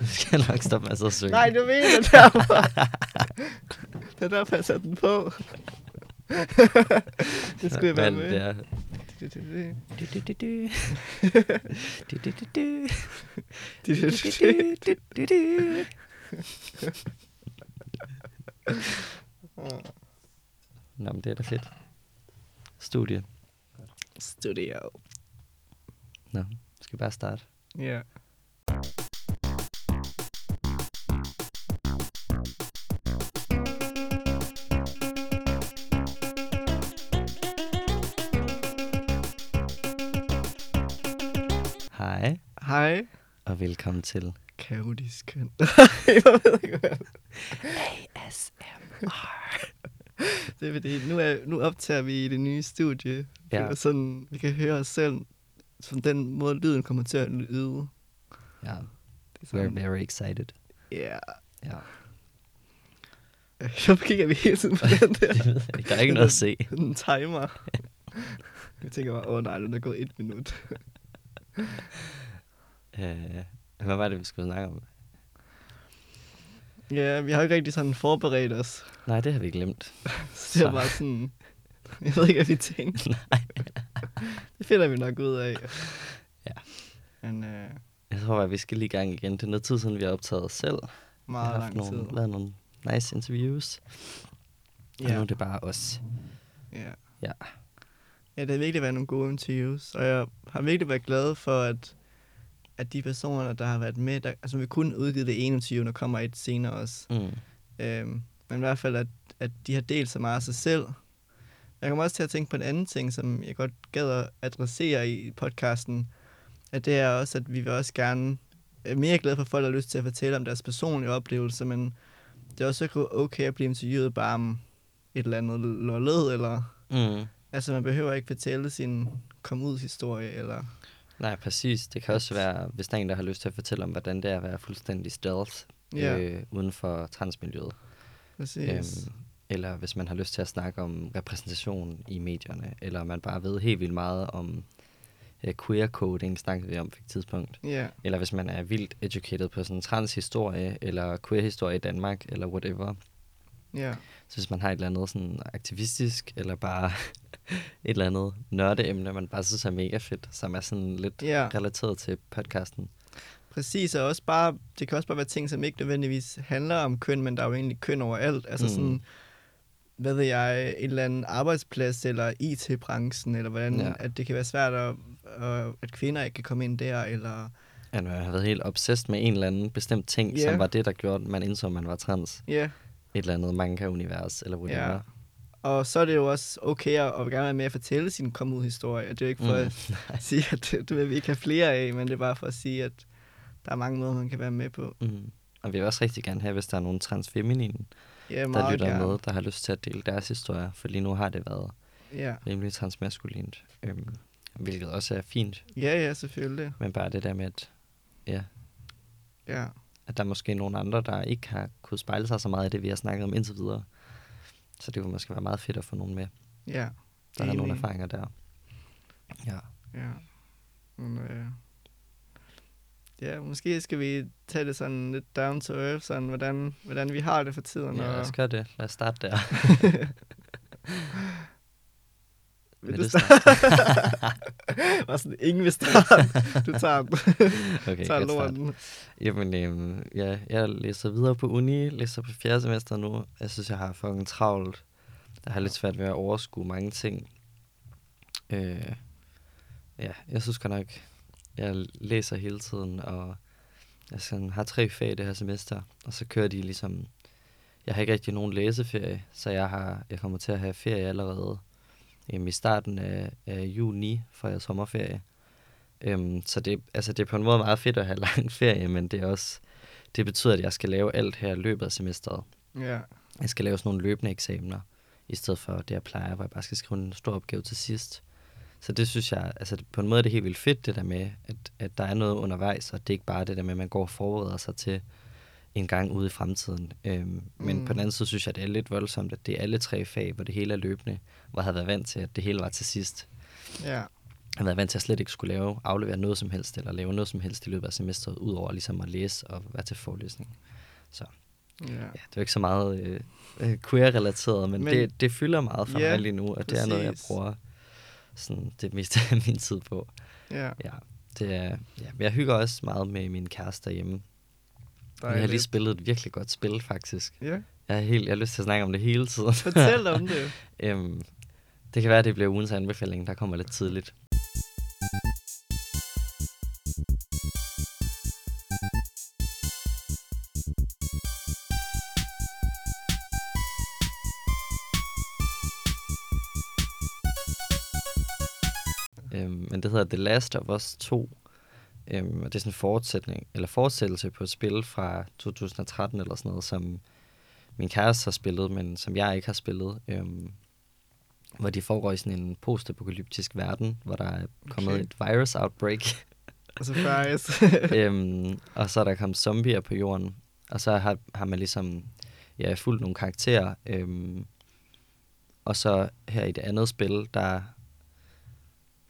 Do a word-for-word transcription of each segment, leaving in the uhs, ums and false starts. Jeg skal nok stoppe med at synge. Nej, du mener det derfor. Det er derfor, jeg satte den på. Det skulle jeg være med. Det er... Nå, men det er da fedt. Studie. Studio. Nå, skal vi bare starte? Ja. Yeah. Hej. Hej. Og velkommen til Kaotisk Køn. A S M R. Det er fordi, nu, er, nu optager vi i det nye studie. Ja. Sådan, vi kan høre os selv, som den måde lyden kommer til at lyde. Ja, we're very excited. Ja. Ja. Så kigger vi hele tiden på den der. Det ved jeg. Der er ikke noget at se. Den timer. Jeg tænker bare, åh oh, nej, det er gået et minut. uh, hvad var det, vi skulle snakke om? Ja, yeah, vi har ikke rigtig sådan forberedt os. Nej, det har vi glemt. Så det er bare sådan... Jeg ved ikke, hvad vi tænker. Nej. Det finder vi nok ud af. Ja. Men, uh... jeg tror, at vi skal lige gang igen. Det er noget tid siden, vi har optaget os selv. Meget lang tid. Vi har haft nogle, nogle nice interviews. Og yeah. Nu er det bare os. Yeah. Ja. Ja, det har virkelig været nogle gode interviews. Og jeg har virkelig været glad for, at... at de personer, der har været med, der, altså vi kun udgivet det ene interview, der kommer et senere også. Mm. Øhm, men i hvert fald, at, at de har delt så meget af sig selv. Jeg kommer også til at tænke på en anden ting, som jeg godt gad at adressere i podcasten, at det er også, at vi vil også gerne, er mere glade for folk, der har lyst til at fortælle om deres personlige oplevelser, men det er også okay at blive interviewet bare om et eller andet lollet, eller mm. altså man behøver ikke fortælle sin kom-ud-historie, eller... Nej, præcis. Det kan også være, hvis der er en, der har lyst til at fortælle om, hvordan det er at være fuldstændig stealth yeah. øh, uden for transmiljøet. Præcis. Øhm, eller hvis man har lyst til at snakke om repræsentation i medierne, eller man bare ved helt vildt meget om øh, queer-coding, snakkede vi om for et tidspunkt. Yeah. Eller hvis man er vildt educated på sådan en transhistorie, eller queer-historie i Danmark, eller whatever. Yeah. Så hvis man har et eller andet sådan aktivistisk, eller bare... et eller andet nørdeemne, man bare synes er mega fedt, som er sådan lidt yeah. relateret til podcasten. Præcis, og også bare, det kan også bare være ting, som ikke nødvendigvis handler om køn, men der er jo egentlig køn overalt. Altså mm. sådan, hvad ved jeg, en eller anden arbejdsplads, eller I T-branchen, eller hvordan, ja. At det kan være svært, at, at kvinder ikke kan komme ind der, eller... At man har været helt obsessed med en eller anden bestemt ting, yeah. som var det, der gjorde, man indså, man var trans. Yeah. Et eller andet manga-univers, eller whatever. Yeah. Og så er det jo også okay at, at gerne være med at fortælle sin kom-ud-historie. Det er jo ikke for mm. at sige, at det vil vi ikke have flere af, men det er bare for at sige, at der er mange måder, man kan være med på. Mm. Og vi vil også rigtig gerne have, hvis der er nogen transfeminine, ja, der lytter gerne. Med, der har lyst til at dele deres historie, for lige nu har det været ja. Rimelig transmaskulint, øhm, hvilket også er fint. Ja, ja, selvfølgelig. Men bare det der med, at, ja, ja. At der er måske nogle andre, der ikke har kunnet spejle sig så meget af det, vi har snakket om indtil videre. Så det kunne måske være meget fedt at få nogen med. Ja. Der er nogle erfaringer der. Ja. Ja. Men, øh, ja, måske skal vi tage det sådan lidt down to earth, sådan hvordan, hvordan vi har det for tiden. Ja, og... lad os gøre det. Lad os starte der. Vil du starte? Var sådan, ingen vil starte. Du tager den. Okay, tager lorten. Jamen, øhm, ja, jeg læser videre på uni, læser på fjerde semester nu. Jeg synes, jeg har fucking travlt. Jeg har lidt svært ved at overskue mange ting. Øh, ja, jeg synes godt nok, jeg læser hele tiden, og jeg sådan, har tre fag det her semester, og så kører de ligesom... Jeg har ikke rigtig nogen læseferie, så jeg, har, jeg kommer til at have ferie allerede. I starten af, af juni fra jeg sommerferie. Øhm, så det, altså det er på en måde meget fedt at have lang ferie, men det er også det betyder, at jeg skal lave alt her i løbet af semesteret. Yeah. Jeg skal lave sådan nogle løbende eksamener, i stedet for det, jeg plejer, hvor jeg bare skal skrive en stor opgave til sidst. Så det synes jeg, altså på en måde er det helt vildt fedt, det der med, at, at der er noget undervejs, og det er ikke bare det der med, at man går og forbereder sig til en gang ude i fremtiden. Øhm, men mm. på den anden side synes jeg, at det er lidt voldsomt, at det er alle tre fag, hvor det hele er løbende, hvor jeg havde været vant til, at det hele var til sidst. Yeah. Han havde vant til at slet ikke skulle lave, aflevere noget som helst, eller lave noget som helst i løbet af semesteret, ud over ligesom at læse og være til forelæsning. Så yeah. ja, det er ikke så meget øh, queer-relateret, men, men det, det fylder meget for yeah, mig lige nu, og præcis. Det er noget, jeg bruger sådan det meste af min tid på. Yeah. Ja, det er, ja, jeg hygger også meget med min kæreste derhjemme. Jeg har lige spillet et virkelig godt spil, faktisk. Yeah. Jeg, er helt, jeg har lyst til at snakke om det hele tiden. Fortæl om det. øhm, det kan være, at det bliver ugens anbefaling, der kommer lidt tidligt. Øhm, men det hedder The Last of Us to. Øhm, og det er sådan en fortsætning, eller fortsættelse på et spil fra to tusind og tretten eller sådan noget, som min kæreste har spillet, men som jeg ikke har spillet. Øhm, hvor de foregår i sådan en postapokalyptisk verden, hvor der er kommet okay. et virus-outbreak. Surprise! øhm, og så er der kommet zombier på jorden. Og så har, har man ligesom ja, fulgt nogle karakterer. Øhm, og så her i det andet spil, der...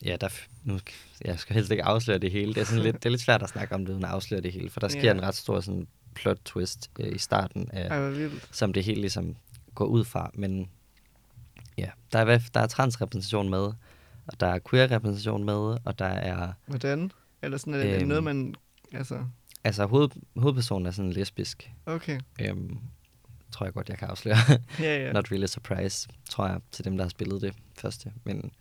Ja, der, nu, jeg skal helst ikke afsløre det hele. Det er, sådan lidt, det er lidt svært at snakke om det, uden at afsløre det hele, for der sker yeah. en ret stor sådan, plot twist øh, i starten, af, som det hele ligesom går ud fra. Men ja, der er, der er transrepræsentation med, og der er queer-repræsentation med, og der er... Hvordan? Eller sådan er det øhm, noget, man... Altså, altså hoved, hovedpersonen er sådan lesbisk. Okay. Øhm, tror jeg godt, jeg kan afsløre. yeah, yeah. Not really a surprise, tror jeg, til dem, der har spillet det første. Men...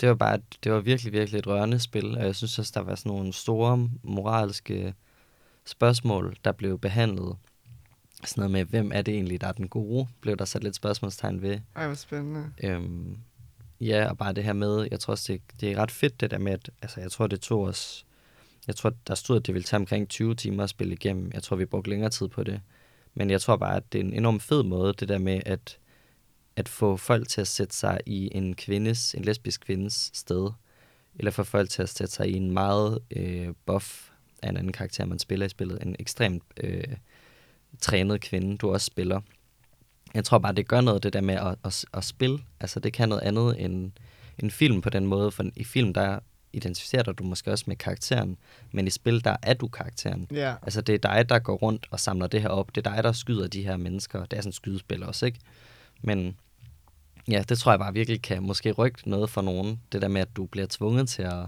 Det var bare, det var virkelig, virkelig et rørende spil, og jeg synes også, der var sådan nogle store moralske spørgsmål, der blev behandlet. Sådan noget med, hvem er det egentlig, der er den gode, blev der sat lidt spørgsmålstegn ved. Ej, hvor spændende. Øhm, ja, og bare det her med, jeg tror også, det, det er ret fedt det der med, at altså, jeg tror, det tog os, jeg tror, der stod, at det ville tage omkring tyve timer at spille igennem. Jeg tror, vi brugte længere tid på det. Men jeg tror bare, at det er en enormt fed måde, det der med, at at få folk til at sætte sig i en kvindes, en lesbisk kvindes sted, eller få folk til at sætte sig i en meget øh, buff af en anden karakter, man spiller i spillet, en ekstremt øh, trænet kvinde, du også spiller. Jeg tror bare, det gør noget, det der med at, at, at spille. Altså, det kan noget andet end en film på den måde, for i film, der identificerer dig du måske også med karakteren, men i spil, der er du karakteren. Yeah. Altså, det er dig, der går rundt og samler det her op. Det er dig, der skyder de her mennesker. Det er sådan et skydespil også, ikke? Men ja, det tror jeg bare virkelig kan måske rykke noget for nogen. Det der med, at du bliver tvunget til at,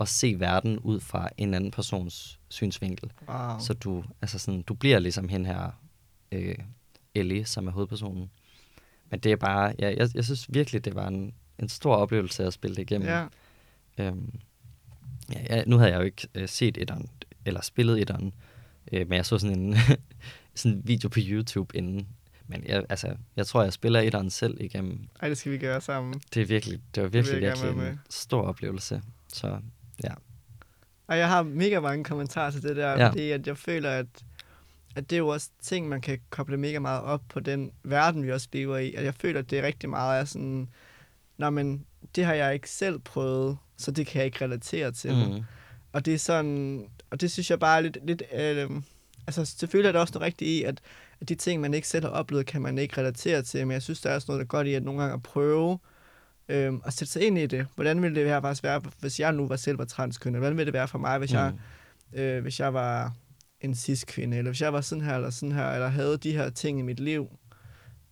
at se verden ud fra en anden persons synsvinkel. Wow. Så du, altså sådan, du bliver ligesom hende her, øh, Ellie, som er hovedpersonen. Men det er bare, ja, jeg, jeg synes virkelig, det var en, en stor oplevelse at spille det igennem. Yeah. Øhm, ja, ja, nu havde jeg jo ikke øh, set etteren, eller spillet etteren, øh, men jeg så sådan en sådan video på YouTube inden. Men jeg, altså, jeg tror, jeg spiller etteren selv igennem. Ej, det skal vi gøre sammen. Det er virkelig, det var virkelig, det virkelig en med. stor oplevelse. Så, ja. Og jeg har mega mange kommentarer til det der, ja. fordi at jeg føler, at, at det er jo også ting, man kan koble mega meget op på den verden, vi også lever i. Og jeg føler, at det er rigtig meget af sådan, nå, men det har jeg ikke selv prøvet, så det kan jeg ikke relatere til. Mm. Og det er sådan, og det synes jeg bare er lidt, lidt øh, altså selvfølgelig er der også noget rigtigt i, at de ting, man ikke selv har oplevet, kan man ikke relatere til. Men jeg synes, der er også noget, der er godt i, at nogle gange at prøve øhm, at sætte sig ind i det. Hvordan ville det være, faktisk være, hvis jeg nu var selv var transkønnet? Hvordan ville det være for mig, hvis, mm. jeg, øh, hvis jeg var en cis-kvinde? Eller hvis jeg var sådan her, eller sådan her, eller havde de her ting i mit liv?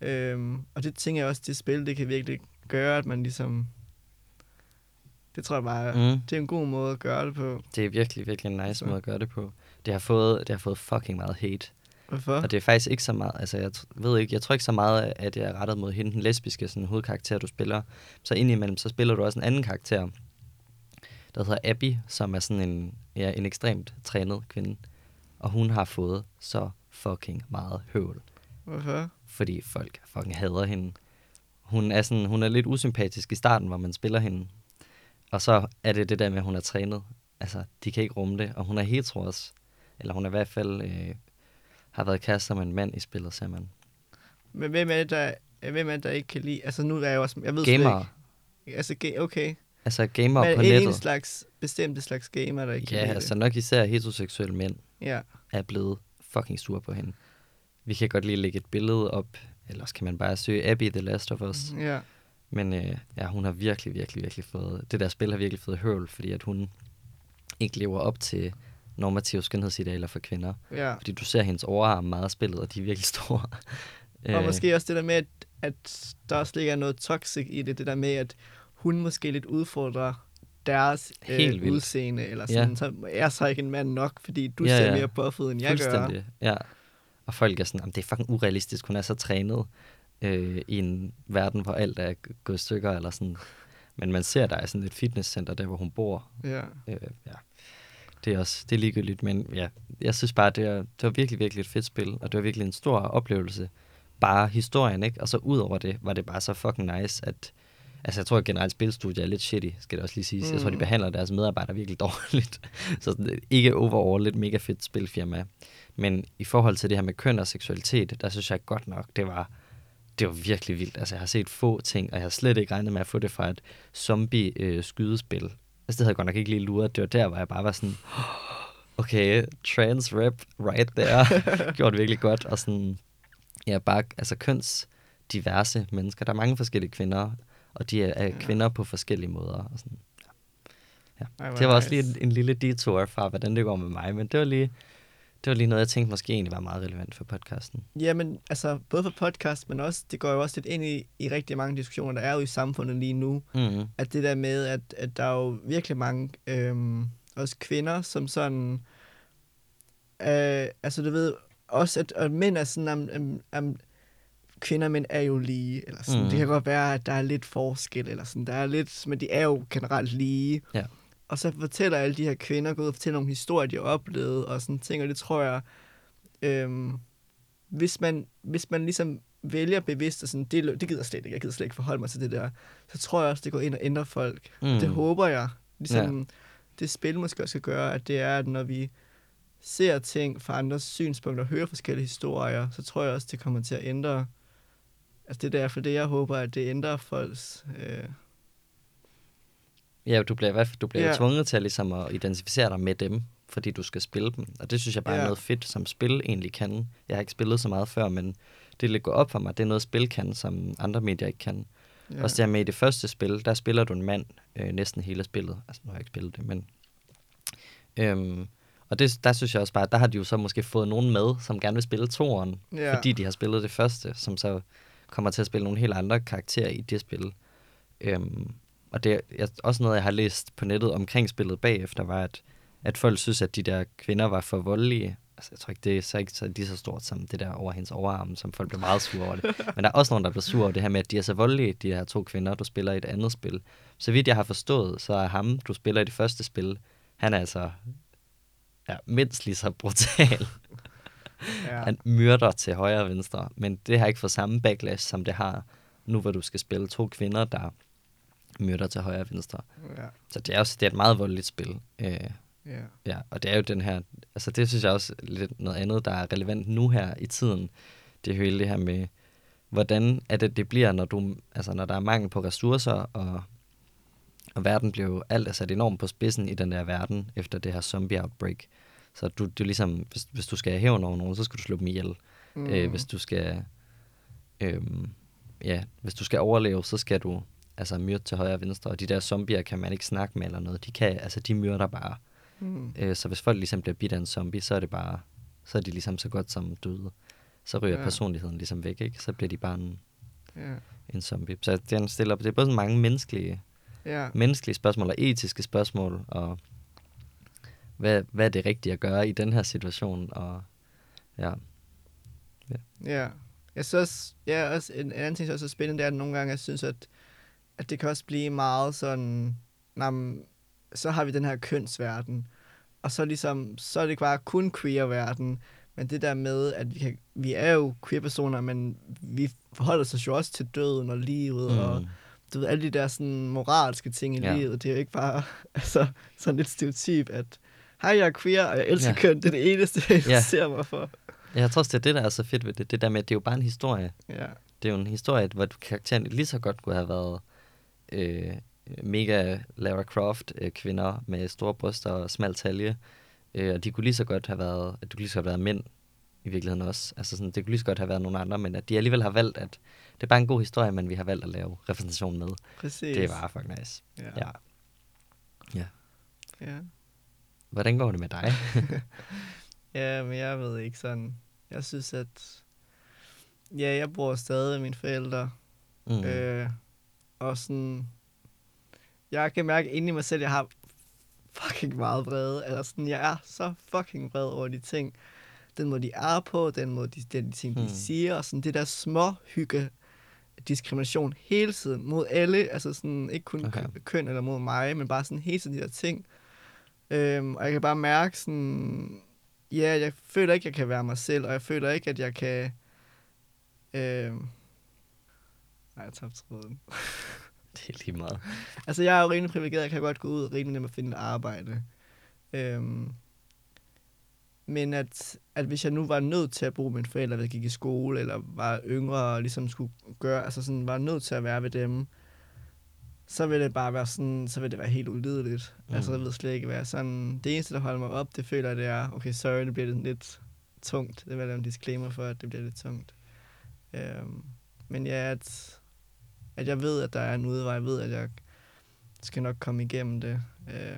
Øhm, og det tænker jeg også, det spil, det kan virkelig gøre, at man ligesom... Det tror jeg bare, mm. det er en god måde at gøre det på. Det er virkelig, virkelig en nice Så. måde at gøre det på. Det har fået, det har fået fucking meget hate. Hvorfor? Og det er faktisk ikke så meget, altså jeg t- ved ikke, jeg tror ikke så meget, at det er rettet mod hende, den lesbiske sådan, hovedkarakter, du spiller. Så indimellem, så spiller du også en anden karakter, der hedder Abby, som er sådan en, ja, en ekstremt trænet kvinde. Og hun har fået så fucking meget høvl. Hvorfor? Fordi folk fucking hader hende. Hun er, sådan, hun er lidt usympatisk i starten, hvor man spiller hende. Og så er det det der med, at hun er trænet. Altså, de kan ikke rumme det, og hun er hetero også. Eller hun er i hvert fald... Øh, har været kærester med en mand i spillet, ser man. Men hvem er det, der, hvem er det, der ikke kan lide? Altså nu er jeg også... Jeg ved gamer. Ikke. Altså, okay. Altså gamer på nettet. Men er det en slags, bestemt slags gamer, der ikke ja, kan lide altså det? Nok især heteroseksuelle mænd ja. er blevet fucking sure på hende. Vi kan godt lige lægge et billede op, ellers kan man bare søge Abby The Last of Us. Ja. Men øh, ja, hun har virkelig, virkelig, virkelig fået... Det der spil har virkelig fået høvl, fordi at hun ikke lever op til normative skønhedsidealer for kvinder. Ja. Fordi du ser hendes overarme meget spillet, og de er virkelig store. Og måske også det der med, at, at der også ligger noget toxic i det. Det der med, at hun måske lidt udfordrer deres øh, udseende. Eller sådan. Ja. Så jeg er så ikke en mand nok, fordi du ja, ser ja. mere buffet, end jeg gør. Ja. Og folk er sådan, det er fucking urealistisk. Hun er så trænet øh, i en verden, hvor alt er gået stykker. Eller sådan. Men man ser der i sådan et fitnesscenter, der hvor hun bor. Ja. Øh, ja. Det er også, det er ligegyldigt, men ja, jeg synes bare, det var, det var virkelig, virkelig et fedt spil, og det var virkelig en stor oplevelse. Bare historien, ikke? Og så ud over det, var det bare så fucking nice, at... Altså, jeg tror, at generelt spilstudier er lidt shitty, skal det også lige siges. Mm. Jeg tror, de behandler deres medarbejdere virkelig dårligt. Så ikke overall et mega fedt spilfirma. Men i forhold til det her med køn og seksualitet, der synes jeg godt nok, det var... Det var virkelig vildt. Altså, jeg har set få ting, og jeg har slet ikke regnet med at få det fra et zombie-skydespil. Øh, Altså, det havde jeg godt nok ikke lige luret. Det var der, hvor jeg bare var sådan, okay, trans rap right there. Gjorde det virkelig godt. Og sådan, ja, bare altså kønsdiverse mennesker. Der er mange forskellige kvinder, og de er, er kvinder på forskellige måder. Og sådan, ja. Ja. Det var også lige en, en lille detour fra, hvordan det går med mig, men det var lige... Det var lige noget, jeg tænkte måske egentlig var meget relevant for podcasten. Ja, men altså, både for podcast, men også, det går jo også lidt ind i, i rigtig mange diskussioner, der er jo i samfundet lige nu. Mm-hmm. At det der med, at, at der er jo virkelig mange, øhm, også kvinder, som sådan, øh, altså du ved, også at, at mænd er sådan, am, am, am, kvinder og mænd er jo lige, eller sådan. Mm-hmm. Det kan godt være, at der er lidt forskel, eller sådan, der er lidt, men de er jo generelt lige. Ja. Og så fortæller alle de her kvinder, går ud og fortæller nogle historier, de har oplevet, og sådan ting, og det tror jeg, øhm, hvis, man, hvis man ligesom vælger bevidst, og sådan, det, det gider slet ikke, jeg gider slet ikke forholde mig til det der, så tror jeg også, det går ind og ændrer folk. Mm. Det håber jeg, ligesom ja. Det spil måske også skal gøre, at det er, at når vi ser ting fra andres synspunkter, og hører forskellige historier, så tror jeg også, det kommer til at ændre, altså det er derfor det, jeg håber, at det ændrer folks... Øh, Ja, du bliver i hvert fald du bliver yeah. tvunget til at, ligesom, at identificere dig med dem, fordi du skal spille dem. Og det synes jeg bare yeah. er noget fedt, som spil egentlig kan. Jeg har ikke spillet så meget før, men det ligger op for mig. Det er noget, spil kan, som andre medier ikke kan. Yeah. Også der med i det første spil, der spiller du en mand øh, næsten hele spillet. Altså, nu har jeg ikke spillet det, men... Øhm, og det, der synes jeg også bare, der har de jo så måske fået nogen med, som gerne vil spille toeren, yeah. fordi de har spillet det første, som så kommer til at spille nogle helt andre karakterer i det spil. Øhm, Og det er også noget, jeg har læst på nettet omkring spillet bagefter, var, at, at folk synes, at de der kvinder var for voldelige. Altså, jeg tror ikke, det er så, ikke så, lige så stort som det der over hendes overarm, som folk blev meget sure over det. Men der er også nogen, der bliver sure over det her med, at de er så voldelige, de her to kvinder, du spiller i et andet spil. Så vidt jeg har forstået, så er ham, du spiller i det første spil, han er altså ja, mindst lige så brutal. Ja. Han myrder til højre og venstre, men det har ikke fået samme backlash, som det har nu, hvor du skal spille to kvinder, der... myrder til højre og venstre. Ja. Så det er også det er et meget voldeligt spil. Øh, ja. ja. Og det er jo den her, altså det synes jeg også lidt noget andet, der er relevant nu her i tiden. Det er jo hele det her med, hvordan er det, det bliver, når du, altså når der er mangel på ressourcer, og, og verden bliver jo alt er sat enormt på spidsen i den der verden, efter det her zombie-outbreak. Så du, du ligesom, hvis, hvis du skal hævne over nogen, så skal du slå dem ihjel. Mm. Øh, hvis du skal, øh, ja, hvis du skal overleve, så skal du altså myrde til højre og venstre, og de der zombier kan man ikke snakke med eller noget. De kan, altså de myrder bare. Mm. Æ, så hvis folk ligesom bliver bidt af en zombie, så er det bare, så er de ligesom så godt som døde. Så ryger yeah. personligheden ligesom væk, ikke? Så bliver de bare en, yeah. en zombie. Så det er en stille op. Det er både sådan mange menneskelige, yeah. menneskelige spørgsmål og etiske spørgsmål, og hvad, hvad er det rigtige at gøre i den her situation, og ja. Ja. Yeah. Jeg synes, ja, også en, en anden ting, som er så spændende, det er, at nogle gange, jeg synes, at at det kan også blive meget sådan, jamen, så har vi den her kønsverden, og så ligesom, så er det bare kun queer-verden, men det der med, at vi, kan, vi er jo queer-personer, men vi forholder os jo også til døden og livet, mm. og du ved, alle de der sådan moralske ting i ja. livet, det er jo ikke bare altså, sådan lidt stereotyp, at hej, jeg er queer, og jeg elsker ja. køn, det er det eneste, jeg interesserer ja. mig for. Jeg tror også, det er det, der er så fedt ved det, det der med, at det er jo bare en historie. Ja. Det er jo en historie, hvor karakteren lige så godt kunne have været Øh, mega Lara Croft øh, kvinder med store bryster og smal talje, øh, og de kunne lige så godt have været, du kunne lige så godt have været mænd, i virkeligheden også. Altså sådan, det kunne lige så godt have været nogle andre, men at de alligevel har valgt, at det er bare en god historie, men vi har valgt at lave repræsentation med. Præcis. Det er bare fucking nice. Ja. Ja. Ja. Ja. Hvordan går det med dig? Ja, men jeg ved ikke sådan. Jeg synes, at... Ja, jeg bor stadig med mine forældre. Mm. Øh, og sådan... Jeg kan mærke inde i mig selv, at jeg har fucking meget vrede. Eller sådan, jeg er så fucking vred over de ting. Den måde, de er på, den måde, de, de ting, de mm. siger. Og sådan det der småhygge diskrimination hele tiden mod alle. Altså sådan, ikke kun okay. køn eller mod mig, men bare sådan hele tiden de der ting. Øhm, og jeg kan bare mærke sådan... Ja, jeg føler ikke, jeg kan være mig selv, og jeg føler ikke, at jeg kan... Øhm... Nej, jeg tabte tråden. Det er lige meget. Altså, jeg er jo rimelig privilegeret, jeg kan godt gå ud og rimelig nemt at finde et arbejde. Øhm... Men at, at hvis jeg nu var nødt til at bruge mine forældre, hvis jeg gik i skole, eller var yngre og ligesom skulle gøre... Altså sådan, var nødt til at være ved dem, så ville det bare være sådan... Så ville det være helt ulideligt. Mm. Altså, jeg ved slet ikke, hvad sådan... Det eneste, der holder mig op, det føler jeg, det er... Okay, sorry, det bliver lidt tungt. Det vil jeg lave en disclaimer for, at det bliver lidt tungt. Øhm, men ja, at, at jeg ved, at der er en udvej. Jeg ved, at jeg skal nok komme igennem det. Øh,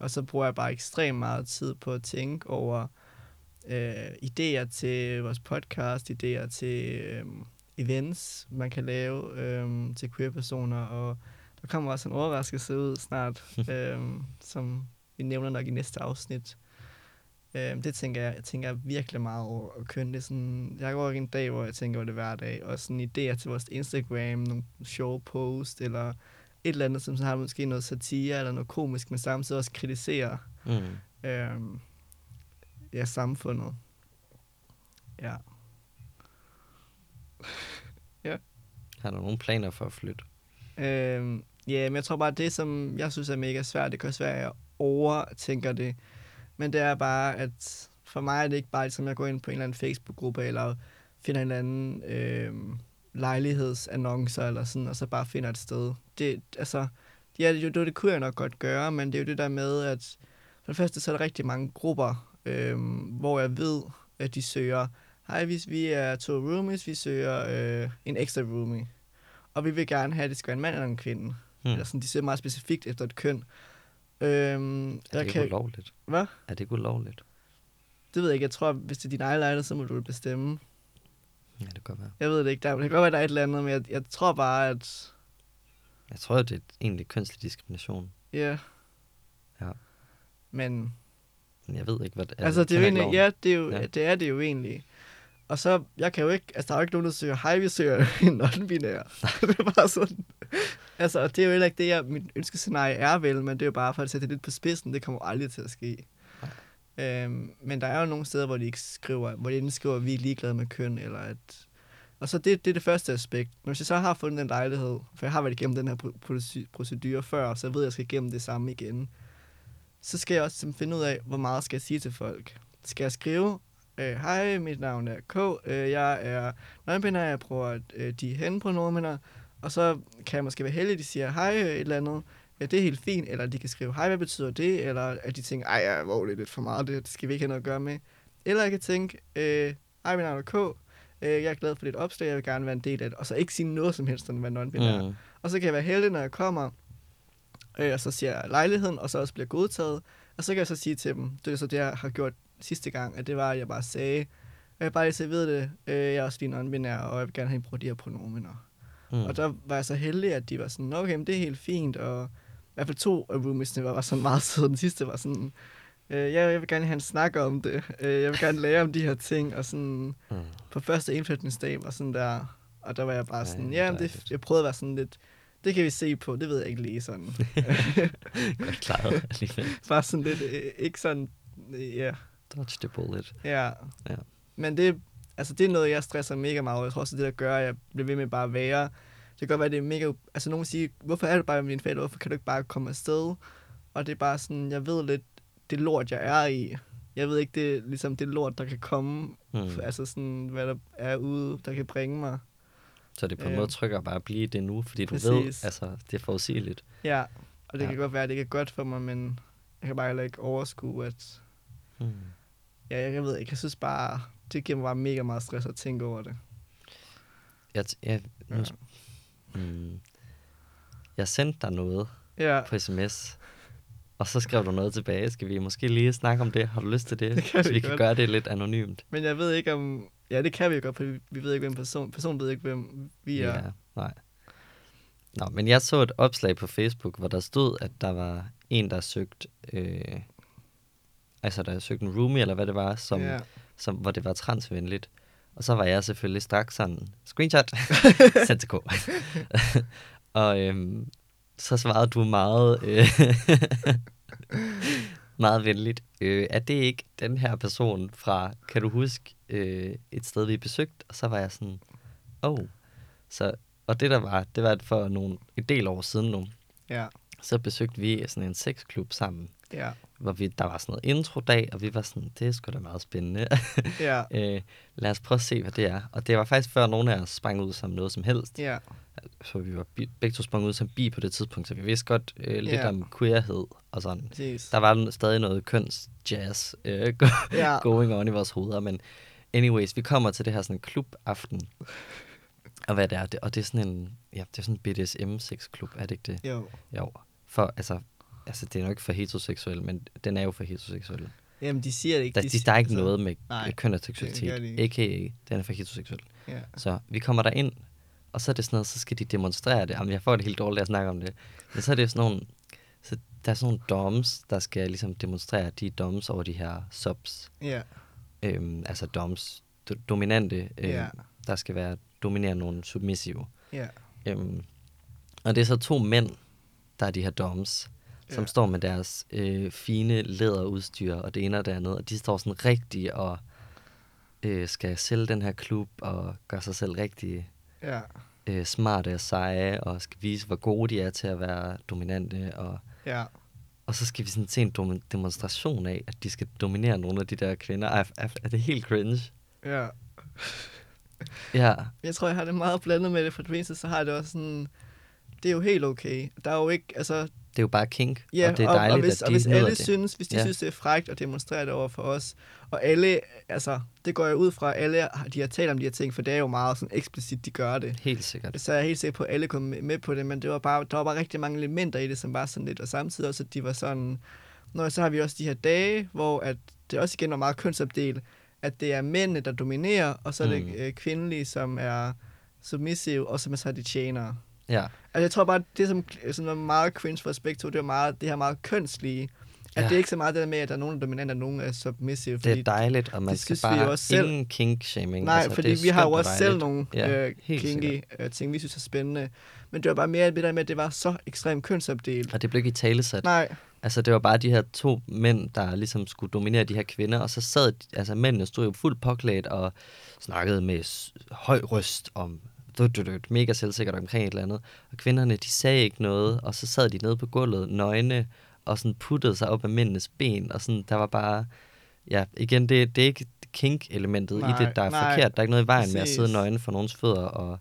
og så bruger jeg bare ekstremt meget tid på at tænke over øh, idéer til vores podcast, idéer til øh, events, man kan lave øh, til queer-personer. Og der kommer også en overraskelse ud snart, øh, som vi nævner nok i næste afsnit. Det tænker jeg, jeg tænker virkelig meget over at kønne det sådan. Jeg går ikke en dag, hvor jeg tænker over det hver dag. Og sådan idéer til vores Instagram, nogle sjove post, eller et eller andet, som så har måske noget satire, eller noget komisk, men samtidig også kritiserer mm. øhm, ja, samfundet. Ja. Ja. Har du nogle planer for at flytte? Øhm, ja, men jeg tror bare, det som jeg synes er mega svært, det kan også være, at jeg overtænker det. Men det er bare, at for mig er det ikke bare, som jeg går ind på en eller anden Facebook-gruppe, eller finder en eller anden øh, lejlighedsannoncer, eller sådan, og så bare finder et sted. Det, altså, ja, det, det kunne jeg nok godt gøre, men det er jo det der med, at for det første, så er der rigtig mange grupper, øh, hvor jeg ved, at de søger, hej, hvis vi er to roomies, vi søger øh, en ekstra roomie, og vi vil gerne have, at det skal være en mand eller en kvinde. Hmm. Eller sådan, de søger meget specifikt efter et køn. Øhm, er det ikke ulovligt? Hvad? Er det ikke ulovligt? Det ved jeg ikke. Jeg tror, at hvis det er din egen lejlighed, så må du bestemme. Ja, det kan godt være. Jeg ved det ikke. Der, det kan godt være, der er et eller andet, men jeg, jeg tror bare, at... Jeg tror, det er egentlig kønslig diskrimination. Ja. Yeah. Ja. Men... Jeg ved ikke, hvad det er. Altså, det er, egentlig, ja, det er jo ja. det er det jo egentlig. Og så, jeg kan jo ikke... Altså, der er jo ikke nogen, der søger, hej, vi søger en non-binær. Det er bare sådan... Altså, og det er jo heller ikke det, jeg, mit ønskescenarie er vel, men det er jo bare for at sætte det lidt på spidsen, det kommer aldrig til at ske. Øhm, men der er jo nogle steder, hvor de ikke skriver, hvor de ikke skriver, at vi er ligeglade med køn, eller at... Og så det, det er det første aspekt. Når jeg så har fundet den lejlighed, for jeg har været igennem den her pro- procedure før, så jeg ved, at jeg skal igennem det samme igen, så skal jeg også finde ud af, hvor meget skal jeg sige til folk. Skal jeg skrive, hej, mit navn er K, jeg er non-binær, jeg bruger at, øh, de hen-pronomener, og så kan jeg måske være heldig, at de siger hej et eller andet. Ja, det er helt fint. Eller de kan skrive, hej, hvad betyder det? Eller at de tænker, ej, ja, wow, det er lidt for meget, det skal vi ikke have noget at gøre med. Eller jeg kan tænke, øh, hej, min navn er K. Øh, jeg er glad for dit opslag, jeg vil gerne være en del af det. Og så ikke sige noget som helst, når man er non-binær. Mm. Og så kan jeg være heldig, når jeg kommer, øh, og så siger jeg lejligheden, og så også bliver godtaget. Og så kan jeg så sige til dem, det er så det, jeg har gjort sidste gang, at det var, at jeg bare sagde, jeg bare lige så ved det, øh, jeg er også lige non-binær, og jeg vil gerne have brugt de her pronomener. Mm. Og der var jeg så heldig, at de var sådan, okay, men det er helt fint, og i hvert fald to af roomiesne var, var sådan meget søde. Den sidste var sådan, øh, ja, jeg vil gerne have en snak om det, øh, jeg vil gerne lære om de her ting, og sådan mm. på første indflytningsdag var sådan der, og der var jeg bare sådan, ja, det, jeg prøvede at være sådan lidt, det kan vi se på, det ved jeg ikke lige sådan. Godt klaret alligevel. Bare sådan lidt, øh, ikke sådan, ja. Øh, yeah. Dodge the bullet. Ja, yeah. Men det altså, det er noget, jeg stresser mega meget. Jeg tror også, det der gør, at jeg bliver ved med bare at være. Det kan godt være, det er mega... Altså, nogen siger, hvorfor er du bare med din fælde? Hvorfor kan du ikke bare komme afsted? Og det er bare sådan, jeg ved lidt, det lort, jeg er i. Jeg ved ikke, det er ligesom det lort, der kan komme. Mm. Altså sådan, hvad der er ude, der kan bringe mig. Så det på en øh. måde trykker bare at blive det nu, fordi Præcis. Du ved, altså, det er forudsigeligt. Ja, og det ja. Kan godt være, det ikke er godt for mig, men jeg kan bare heller ikke overskue, at... Mm. Ja, jeg ved ikke. Jeg synes bare, det giver mig bare mega meget stress at tænke over det. Jeg, t- jeg, nu, ja. mm, jeg sendte dig noget ja. på sms, og så skrev du noget tilbage. Skal vi måske lige snakke om det? Har du lyst til det? det kan så vi, vi kan gøre det lidt anonymt. Men jeg ved ikke om... Ja, det kan vi jo godt, for vi ved ikke, hvem person... Personen ved ikke, hvem vi er. Ja, nej. Nå, men jeg så et opslag på Facebook, hvor der stod, at der var en, der søgte... Øh, altså, der søgte en roomie, eller hvad det var, som, yeah. som, hvor det var transvenligt. Og så var jeg selvfølgelig straks sådan, screenshot, send til K. Og øhm, så svarede du meget, øh, meget venligt. Øh, er det ikke den her person fra, kan du huske, øh, et sted, vi besøgte? Og så var jeg sådan, oh. Så, og det der var, det var for nogle, en del år siden nu. Yeah. Så besøgte vi sådan en sexklub sammen. Ja. Hvor vi, der var sådan noget intro-dag, og vi var sådan, det er sgu da meget spændende. Ja. øh, lad os prøve at se, hvad det er. Og det var faktisk før nogen af os sprang ud som noget som helst. Ja. Så vi var bi- begge to sprang ud som bi på det tidspunkt, så vi vidste godt øh, lidt ja. om queerhed og sådan. Jeez. Der var stadig noget køns-jazz øh, go- ja. going on i vores hoveder, men anyways, vi kommer til det her sådan klubaften. Og hvad det er, det, og det er sådan en, ja, det er sådan en B D S M-sexklub, er det ikke det? Jo. Jo. For, altså... Altså, det er nok ikke for heteroseksuelle, men den er jo for heteroseksuelle. Jamen, de siger det ikke. Der, de, de, der er ikke noget med nej, køn og seksualitet, a k a. Den er for heteroseksuelle. Yeah. Så vi kommer der ind, og så er det sådan noget, så skal de demonstrere det. Jamen, jeg får det helt dårligt at snakke om det. Men så er det sådan nogle, så der er sådan nogle doms, der skal ligesom demonstrere de doms over de her subs. Yeah. Øhm, altså doms, do, dominante, øhm, yeah. der skal være dominere nogle submissive. Yeah. Øhm, og det er så to mænd, der er de her doms, som yeah. står med deres øh, fine læderudstyr og det ene og det andet, og de står sådan rigtige og øh, skal sælge den her klub og gøre sig selv rigtig yeah. øh, smarte og seje og skal vise, hvor gode de er til at være dominante. Og, yeah. og så skal vi sådan se en dom- demonstration af, at de skal dominere nogle af de der kvinder. Er, er, er det helt cringe? Ja. Yeah. ja. Jeg tror, jeg har det meget blandet med det, for det meste, så har det også sådan... Det er jo helt okay. Der er jo ikke... altså det er jo bare kink, ja, og det er dejligt, og, og hvis, at de og hvis alle det. Synes, hvis de ja. synes, det er frækt at demonstrere det over for os, og alle, altså, det går jeg ud fra, alle, de har talt om de her ting, for det er jo meget sådan eksplicit, de gør det. Helt sikkert. Så er jeg helt sikker på, at alle kom med på det, men det var bare, der var bare rigtig mange elementer i det, som var sådan lidt, og samtidig også, at de var sådan, når så har vi også de her dage, hvor at det også igen var meget kønsopdelt, at det er mændene, der dominerer, og så er det mm. øh, kvindelige, som er submissive, og som er så de tjenere. Ja. Altså, jeg tror bare, det som, som er meget cringe for Aspekto, det er meget, det her meget kønslige. At ja. det er ikke så meget det der med, at der er nogen, der dominant, og nogen er submissive. Det er dejligt, og man skal bare selv... ingen kink-shaming. Nej, altså, fordi vi har jo også dejligt. selv nogle ja, øh, kinky øh, ting, vi synes er spændende. Men det var bare mere det der med, at det var så ekstremt kønsopdelt. Og det blev ikke i talesat. Nej. Altså, det var bare de her to mænd, der ligesom skulle dominere de her kvinder, og så sad, altså mændene stod jo fuldt påklædt og snakkede med høj røst om... mega selvsikkert omkring et eller andet. Og kvinderne, de sagde ikke noget, og så sad de nede på gulvet, nøgne, og sådan puttede sig op af mændenes ben, og sådan, der var bare... Ja, igen, det, det er ikke kink-elementet nej, i det, der er nej, forkert. Der er ikke noget i vejen præcis. med at sidde nøgne for nogens fødder, og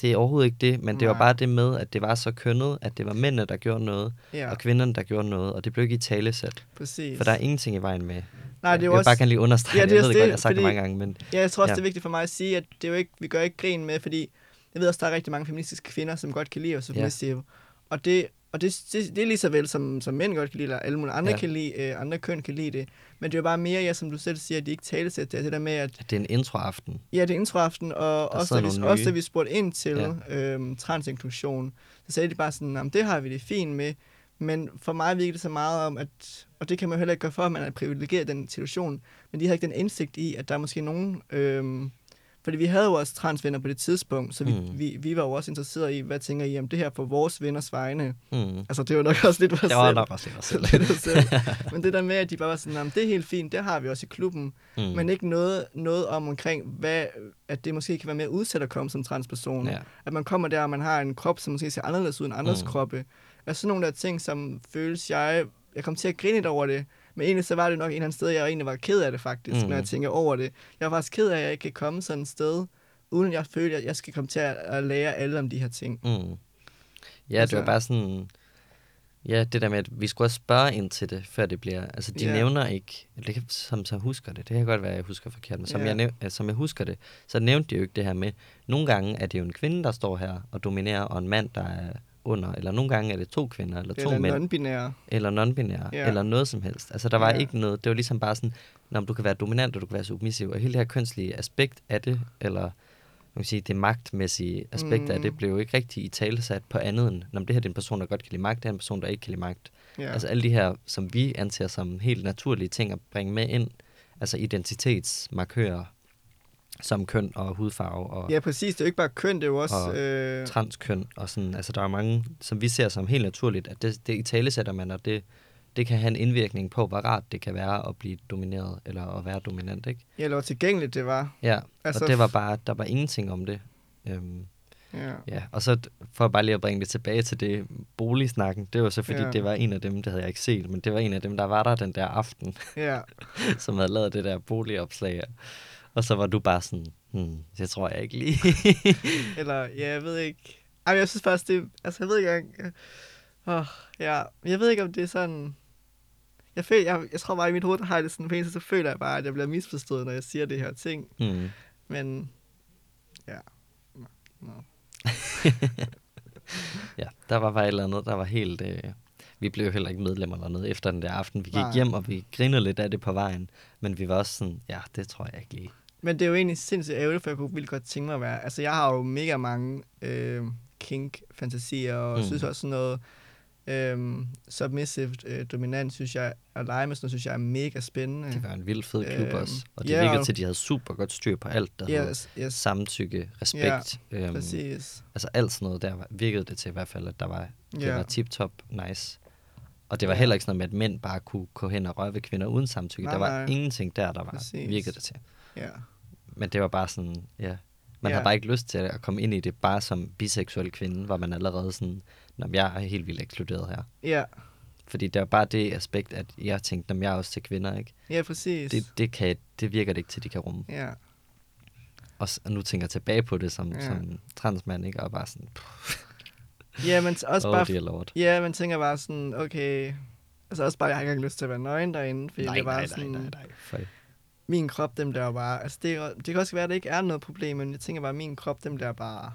det er overhovedet ikke det, men det nej. var bare det med, at det var så kønnet, at det var mændene, der gjorde noget, ja. og kvinderne, der gjorde noget, og det blev ikke i talesat. Præcis. For der er ingenting i vejen med... Nej, det er jeg også... vil bare gerne lige understrege, ja, det jeg ved det, godt, jeg har sagt fordi... det mange gange, men... Ja, jeg tror også, ja. det er vigtigt for mig at sige, at det er jo ikke, vi gør ikke grin med, fordi jeg ved også, der er rigtig mange feministiske kvinder, som godt kan lide submissive. Ja. Og, det, og det, det, det er lige så vel, som, som mænd godt kan lide, eller alle mulige andre, ja. kan lide, øh, andre køn kan lide det. Men det er jo bare mere, ja, som du selv siger, at de ikke talesætter det. Er det der med, at... at det er en introaften. Ja, det er en introaften, og også da, vi, også da vi spurgte ind til ja. øhm, transinklusion, så sagde de bare sådan, det har vi det fint med. Men for mig virker det så meget om, at, og det kan man jo heller ikke gøre for, at man er privilegeret i den situation, men de havde ikke den indsigt i, at der er måske nogen, øhm, fordi vi havde jo også transvenner på det tidspunkt, så vi, mm. vi, vi var jo også interesseret i, hvad tænker I om det her på vores venners vegne? Mm. Altså, det var nok også lidt vores selv. Det var nok også lidt vores selv. Men det der med, at de bare var sådan, det er helt fint, det har vi også i klubben, mm. men ikke noget, noget om omkring, hvad, at det måske kan være mere udsat at komme som transperson. Ja. At man kommer der, og man har en krop, som måske ser anderledes ud end andres mm. kroppe. Altså sådan nogle der ting, som føles jeg... Jeg kom til at grine lidt over det, men egentlig så var det nok en eller anden sted, jeg egentlig var ked af det faktisk, mm. når jeg tænker over det. Jeg var faktisk ked af, at jeg ikke kan komme sådan et sted, uden jeg føler, at jeg skal komme til at lære alle om de her ting. Mm. Ja, altså, det var bare sådan... Ja, det der med, at vi skulle også spørge ind til det, før det bliver... Altså, de yeah. nævner ikke... Eller, som så husker det. Det kan godt være, at jeg husker forkert, men som, yeah. jeg næv, altså, som jeg husker det, så nævnte de jo ikke det her med... Nogle gange er det jo en kvinde, der står her og dominerer, og en mand, der er under. Eller nogle gange er det to kvinder, eller, eller to mænd. Non-binære. Eller non-binære. Yeah. Eller noget som helst. Altså, der var yeah. ikke noget... Det var ligesom bare sådan... Nå, du kan være dominant, og du kan være submissiv. Og hele det her kønslige aspekt af det, eller... Man kan sige, det magtmæssige aspekt mm. af det blev jo ikke rigtig italesat på andet end, når det her det er en person, der godt kan lide magt, det er en person, der ikke kan lide magt. Yeah. Altså alle de her, som vi anser som helt naturlige ting at bringe med ind, altså identitetsmarkører som køn og hudfarve. Og, ja, præcis. Det er jo ikke bare køn, det er jo også... Og øh... transkøn og sådan. Altså der er mange, som vi ser som helt naturligt, at det, det italesætter man, og det... Det kan have en indvirkning på, hvor rart det kan være at blive domineret, eller at være dominant, ikke? Ja, eller hvor tilgængeligt det var. Ja, altså, og det var bare, der var ingenting om det. Øhm, ja. ja. Og så, for bare lige at bringe det tilbage til det boligsnakken, det var så, fordi ja. det var en af dem, det havde jeg ikke set, men det var en af dem, der var der den der aften, ja. som havde lavet det der boligopslag. Og så var du bare sådan, hmm, det tror jeg ikke lige. eller, ja, jeg ved ikke. Ej, jeg synes faktisk, det altså, jeg ved ikke engang... Oh, ja, jeg ved ikke, om det er sådan... Jeg, føler, jeg, jeg tror bare, i mit hoved har det sådan, for så føler jeg bare, at jeg bliver misforstået, når jeg siger det her ting. Mm. Men, ja. No. No. ja, der var bare et eller andet, der var helt... Øh... Vi blev jo heller ikke medlemmer eller noget efter den der aften. Vi gik Nej. hjem, og vi grinede lidt af det på vejen. Men vi var også sådan, ja, det tror jeg ikke lige. Men det er jo egentlig sindssygt ærgerligt, for jeg kunne vildt godt tænke mig at være... Altså, jeg har jo mega mange øh, kink-fantasier, og mm. synes også sådan noget... Øhm, submissivt, øh, dominant, synes jeg, og lege med sådan, synes jeg er mega spændende. Det var en vild fed klub øhm, også, og det yeah, virkede til, at de havde super godt styr på alt, der yes, havde yes. samtykke, respekt. Yeah, øhm, præcis. Altså alt sådan noget, der virkede det til i hvert fald, at der var, yeah. det var tip-top nice. Og det var heller ikke sådan noget med, at mænd bare kunne gå hen og røre ved kvinder uden samtykke. Nej, der var nej. ingenting der, der var, virkede det til. Yeah. Men det var bare sådan, ja... Man yeah. har bare ikke lyst til at komme ind i det, bare som biseksuel kvinde, hvor man allerede sådan, når jeg er helt vildt ekskluderet her. Ja. Yeah. Fordi det er bare det aspekt, at jeg tænkte, når jeg er også til kvinder, ikke? Ja, yeah, præcis. Det, det, kan, det virker det ikke til, de kan rumme. Ja. Yeah. Og, og nu tænker jeg tilbage på det som, yeah. som transmand, ikke? Og bare sådan... Ja, yeah, men også oh, bare... Ja, yeah, man tænker bare sådan, okay... Altså også bare, jeg har ikke lyst til at være nøgen derinde, fordi nej, det er bare nej, sådan... Nej, nej, nej, nej. Min krop, dem der bare... Altså, det, det kan også være, at det ikke er noget problem, men jeg tænker bare, min krop, dem der bare...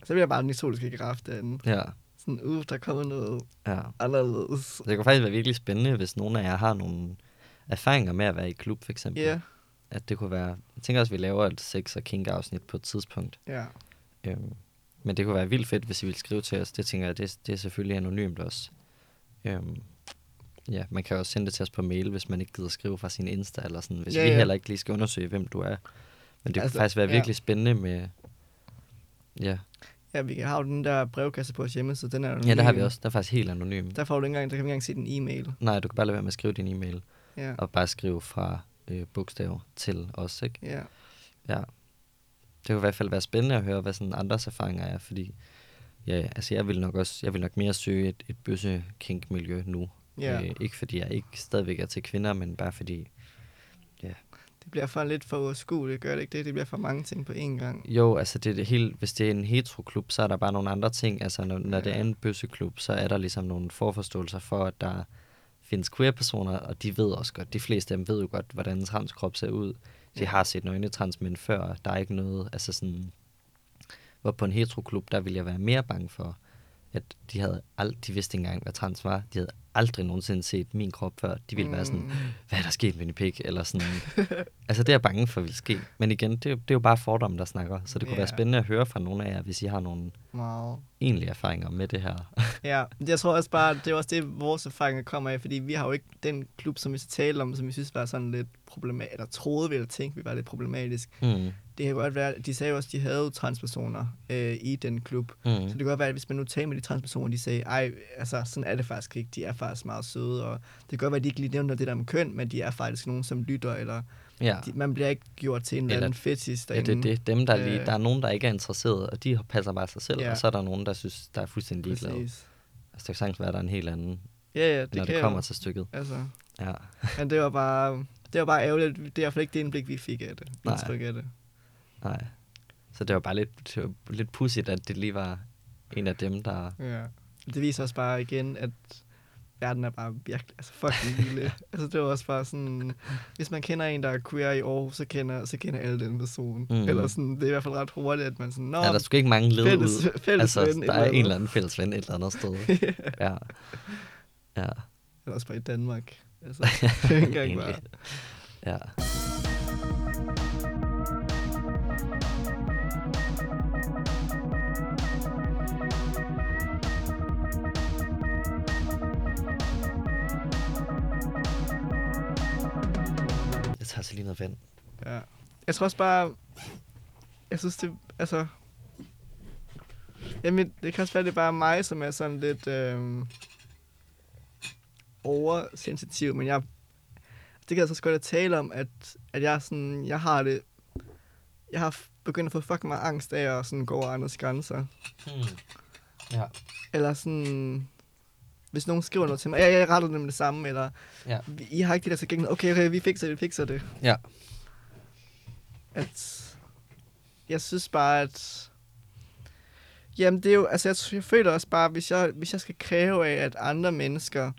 Så bliver jeg bare den isoliske kraft derinde. Ja. Sådan, uh, der kommer noget ja. anderledes. Det kan faktisk være virkelig spændende, hvis nogen af jer har nogle erfaringer med at være i klub, for eksempel. Ja. At det kunne være... Jeg tænker også, vi laver et sex- og kink-afsnit på et tidspunkt. Ja. Øhm, men det kunne være vildt fedt, hvis I ville skrive til os. Det tænker jeg, det, det er selvfølgelig anonymt også. Øhm... Ja, man kan også sende det til os på mail, hvis man ikke gider skrive fra sin Insta, eller sådan, hvis ja, ja. vi heller ikke lige skal undersøge, hvem du er. Men det altså, kan faktisk være ja. virkelig spændende med... Ja. Ja, vi har jo den der brevkasse på vores hjemmeside, så den er anonym. Ja, der har vi også. Der er faktisk helt anonym. Der får du ikke engang, der kan vi ikke engang se din e-mail. Nej, du kan bare lade være med at skrive din e-mail, ja. og bare skrive fra øh, bogstav til os, ikke? Ja. Ja. Det kunne i hvert fald være spændende at høre, hvad sådan andres erfaringer er, fordi... Ja, altså jeg vil nok også... Jeg vil nok mere søge et, et bøsse-kink-miljø nu. Yeah. Øh, ikke fordi jeg ikke stadigvæk er til kvinder, men bare fordi... Yeah. Det bliver for lidt for uoverskueligt, gør det ikke det? Det bliver for mange ting på én gang. Jo, altså det, det helt, hvis det er en heteroklub, så er der bare nogle andre ting. Altså når, når yeah. det er en bøsseklub, så er der ligesom nogle forforståelser for, at der findes queer-personer, og de ved også godt. De fleste af dem ved jo godt, hvordan en transkrop ser ud. De yeah. har set nøgne transmænd før. Der er ikke noget, altså sådan... Hvor på en heteroklub, der ville jeg være mere bange for, at de havde alt, de vidste ikke engang, hvad trans var. De havde aldrig nogensinde set min krop før. De ville mm. være sådan, hvad er der sket med din pik? Eller sådan. Altså, det er jeg bange for, vil ske. Men igen, det, det er jo bare fordomme, der snakker. Så det kunne yeah. være spændende at høre fra nogle af jer, hvis I har nogle wow. egentlige erfaringer med det her. Ja, jeg tror også bare, det er også det, vores erfaringer kommer af, fordi vi har jo ikke den klub, som vi så taler om, som vi synes var sådan lidt problematisk, eller troede vi, eller tænkte vi var lidt problematisk. Mm. Det kan godt være, de sagde også, at de havde transpersoner øh, i den klub. Mm. Så det kan godt være, at hvis man nu tager med de transpersoner, de sagde, ej, altså sådan er det faktisk ikke. De er faktisk meget søde, og det kan godt være, at de ikke lige nævner det der med køn, men de er faktisk nogen, som lytter, eller ja. de, man bliver ikke gjort til en eller anden fetish derinde. Ja, det, det er dem, der lige, der er nogen, der ikke er interesseret, og de passer bare sig selv, ja. og så er der nogen, der synes, der er fuldstændig ligeglade. Altså, det kan sagtens være, at der er en helt anden, ja, ja, det når det kommer jo. til stykket. Altså. Ja. Men det var bare, det var bare ærgerligt. Det er i hvert fald ikke det indblik, vi fik af det. Indtryk af det. Nej, så det var bare lidt, var lidt pudsigt, at det lige var en af dem, der yeah. det viser også bare igen, at verden er bare virkelig, altså fucking lille. Altså det er også bare sådan, hvis man kender en, der er queer i Aarhus, så kender, så kender alle den person. Mm. Eller sådan, det er i hvert fald ret hurtigt, at man sådan, nå, ja, der skulle ikke mange led fælles, ud. Fælles altså, ven, der er en eller anden fælles ven et eller andet sted. ja. ja. ja. Eller også bare i Danmark. Altså, det er ikke engang bare. Ja. Jeg tager så lige noget vand. Ja. Jeg tror også bare... Jeg synes, det... Altså... Jamen, det kan også være, det er bare mig, som er sådan lidt... Øh, oversensitiv, men jeg... Det kan jeg så godt at tale om, at, at jeg sådan... Jeg har det... Jeg har begyndt at få fucking meget angst af at sådan gå over andres grænser. Hmm. Ja. Eller sådan... Hvis nogen skriver noget til mig, ja, jeg retter dem det samme, eller ja. I har ikke det der tilgængeligt, okay, okay, vi fikser det, vi fikser det. Ja. At, jeg synes bare, at, jamen det er jo, altså jeg, jeg føler også bare, hvis jeg, hvis jeg skal kræve af, at andre mennesker,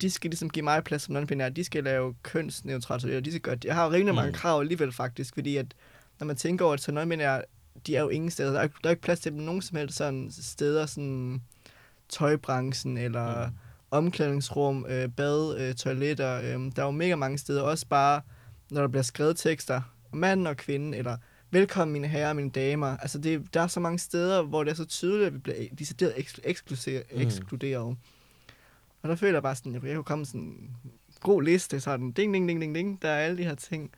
de skal ligesom give mig plads som non-binære, de skal lave kønsneutralitet, de skal gøre det. Jeg har jo rimelig mange krav alligevel faktisk, fordi at, når man tænker over, at så non-binære, de er jo ingen steder, der er, der er ikke plads til dem nogen som helst sådan steder, sådan... tøjbranchen, eller mm. omklædningsrum, øh, bad, øh, toiletter. Øh, der er jo mega mange steder, også bare, når der bliver skrevet tekster, mand og kvinde, eller velkommen mine herrer og mine damer. Altså, det, der er så mange steder, hvor det er så tydeligt, at vi bliver decideret eks- ekskluder- mm. ekskluderet. Og der føler jeg bare sådan, at jeg kunne komme sådan en god liste, sådan ding, ding, ding, ding, ding, der er alle de her ting.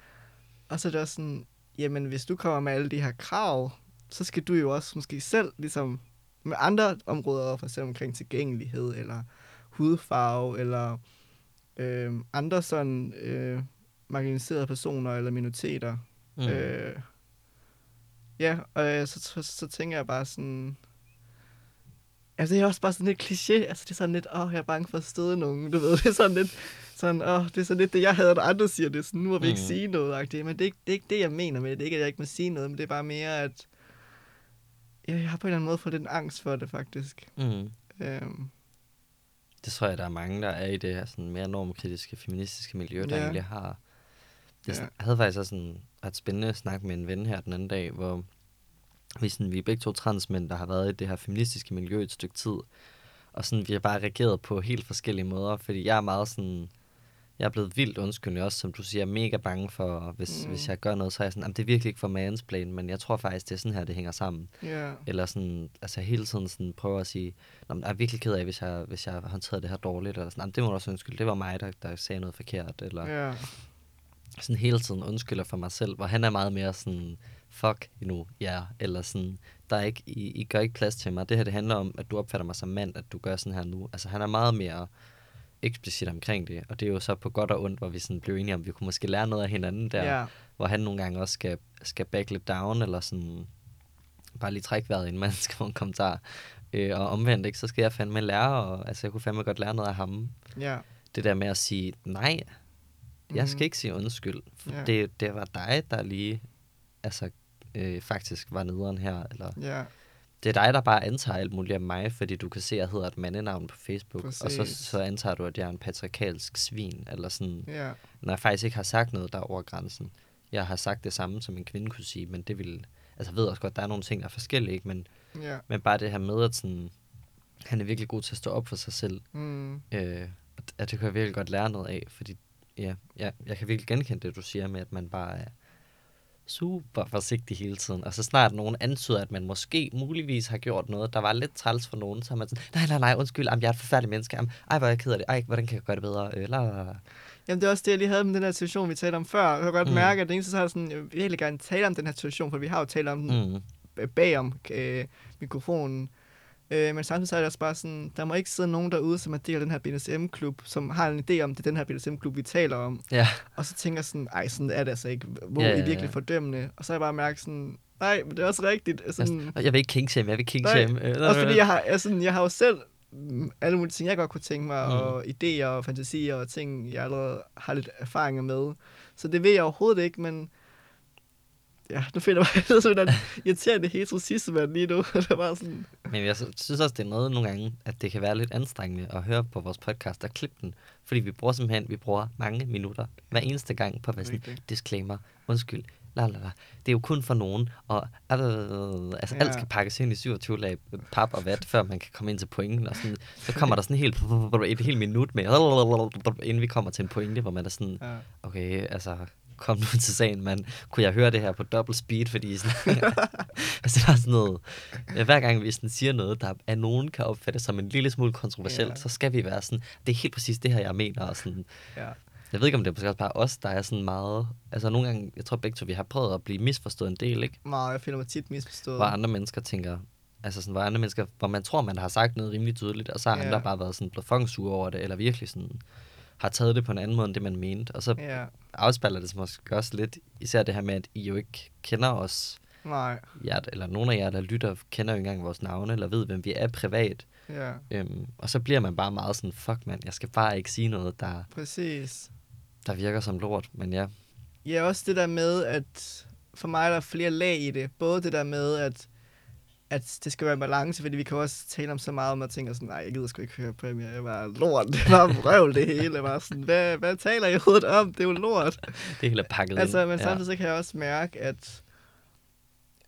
Og så er det også sådan, jamen, hvis du kommer med alle de her krav, så skal du jo også måske selv ligesom med andre områder, for eksempel omkring tilgængelighed, eller hudfarve, eller øh, andre sådan øh, marginaliserede personer, eller minoriteter. Mm. Øh, ja, og øh, så, så, så tænker jeg bare sådan... Altså, det er også bare sådan lidt kliché. Altså, det er sådan lidt, åh, oh, jeg er bange for at støde nogen, du ved. Det er sådan lidt, sådan, åh, oh, det er sådan lidt det, jeg havde, når andre siger det. Sådan, nu må vi ikke mm. sige noget-agtigt. Men det er, ikke, det er ikke det, jeg mener med det. Det er ikke, at jeg ikke må sige noget, men det er bare mere, at jeg har på en eller anden måde fået lidt angst for det, faktisk. Mm. Øhm. Det tror jeg, der er mange, der er i det her sådan mere normkritiske, feministiske miljø, der ja. egentlig har... Jeg ja. havde faktisk også sådan ret spændende snak med en ven her den anden dag, hvor vi, sådan, vi er begge to transmænd, der har været i det her feministiske miljø et stykke tid, og sådan, vi har bare reageret på helt forskellige måder, fordi jeg er meget sådan... Jeg er blevet vildt undskyldende også, som du siger, mega bange for, hvis, mm. hvis jeg gør noget, så er jeg sådan, jamen det er virkelig ikke for mansplain, men jeg tror faktisk, det er sådan her, det hænger sammen. Yeah. Eller sådan, altså hele tiden sådan prøver at sige, jeg er virkelig ked af, hvis jeg, hvis jeg håndterede det her dårligt, eller sådan, det må du også undskylde, det var mig, der, der sagde noget forkert, eller yeah. sådan hele tiden undskylder for mig selv, hvor han er meget mere sådan, fuck nu, ja, yeah. eller sådan, der er ikke, I, I gør ikke plads til mig, det her det handler om, at du opfatter mig som mand, at du gør sådan her nu, altså han er meget mere eksplicit omkring det, og det er jo så på godt og ondt, hvor vi sådan blev enige om, vi kunne måske lære noget af hinanden der, yeah. hvor han nogle gange også skal, skal backlit down, eller sådan bare lige trække vejret, inden man skriver en kommentar. Øh, og omvendt, ikke, så skal jeg fandme lære, og altså jeg kunne fandme godt lære noget af ham. Yeah. Det der med at sige, nej, jeg skal ikke sige undskyld, for yeah. det, det var dig, der lige altså øh, faktisk var nederen her, eller... Yeah. Det er dig, der bare antager alt muligt af mig, fordi du kan se, at jeg hedder et mandenavn på Facebook. Præcis. Og så, så antager du, at jeg er en patriarkalsk svin, eller sådan. Yeah. Når jeg faktisk ikke har sagt noget, der er over grænsen. Jeg har sagt det samme, som en kvinde kunne sige, men det vil... Altså, jeg ved også godt, der er nogle ting, der er forskellige, ikke? Men, yeah. men bare det her med, at sådan, han er virkelig god til at stå op for sig selv. Mm. Øh, at det kan jeg virkelig godt lære noget af, fordi ja, ja, jeg kan virkelig genkende det, du siger med, at man bare er... super forsigtig hele tiden, og så snart nogen antyder, at man måske muligvis har gjort noget, der var lidt træls for nogen, så er man sådan, nej, nej, nej, undskyld, jeg er et forfærdeligt menneske, ej, hvor er jeg ked af det, ej, hvordan kan jeg gøre det bedre, eller... Jamen, det er også det, jeg lige havde med den her situation, vi talte om før, jeg kan godt mm. mærke, at det eneste, så har sådan, jeg vil virkelig gerne tale om den her situation, for vi har jo talt om den mm. bagom øh, mikrofonen, øh, men samtidig så er det også bare sådan, der må ikke sidde nogen derude, som er del af den her B D S M-klub, som har en idé om, det er den her B D S M-klub, vi taler om. Ja. Og så tænker sådan, ej, sådan er det altså ikke. Hvor ja, ja, ja. I virkelig fordømmende. Og så har jeg bare mærket sådan, nej, men det er også rigtigt. Sådan, jeg vil ikke kingshame, jeg vil kingshame. Også fordi jeg har, jeg, sådan, jeg har jo selv alle mulige ting, jeg godt kunne tænke mig, mm. og idéer og fantasier og ting, jeg allerede har lidt erfaringer med. Så det ved jeg overhovedet ikke, men... ja, nu finder jeg sådan en irriterende heterosismand lige nu. Det var sådan. Men jeg synes også, det er noget nogle gange, at det kan være lidt anstrengende at høre på vores podcast og klippe den. Fordi vi bruger simpelthen, vi bruger mange minutter hver eneste gang på at være sådan, okay. disclaimer, undskyld, lalala. Det er jo kun for nogen, og altså, ja. alt skal pakkes ind i syvogtyve lag pap og vat, før man kan komme ind til pointen. Og sådan, så kommer der sådan helt, et helt minut med, inden vi kommer til en pointe, hvor man er sådan, okay, altså... kom nu til sagen, man kunne jeg høre det her på double speed, fordi sådan, altså, der er sådan noget, hver gang vi sådan siger noget, der er nogen kan opfatte som en lille smule kontroversielt, yeah. så skal vi være sådan, det er helt præcis det her, jeg mener, og sådan, yeah. jeg ved ikke, om det er måske også bare os, der er sådan meget, altså nogle gange, jeg tror begge to, vi har prøvet at blive misforstået en del, ikke? Nej, jeg føler mig tit misforstået. Hvor andre mennesker tænker, altså sådan, hvor andre mennesker, hvor man tror, man har sagt noget rimelig tydeligt, og så har yeah. andre bare været sådan, blevet fangsure over det, eller virkelig sådan, har taget det på en anden måde, end det man mente. Og så yeah. afspejler det måske også lidt, især det her med, at I jo ikke kender os. Nej. Jer, eller nogen af jer, der lytter, kender jo ikke engang vores navne, eller ved, hvem vi er privat. Yeah. Øhm, og så bliver man bare meget sådan, fuck mand, jeg skal bare ikke sige noget, der, Præcis. der virker som lort, men ja. Ja, også det der med, at for mig der er flere lag i det. Både det der med, at at det skal være en balance, fordi vi kan også tale om så meget, om at tænke sådan, nej, jeg gider sgu ikke høre på, jeg er bare lort, det var røvl det hele, jeg var sådan, hvad, hvad taler I overhovedet om, det er jo lort. Det hele er pakket altså, ind. Men samtidig ja. kan jeg også mærke, at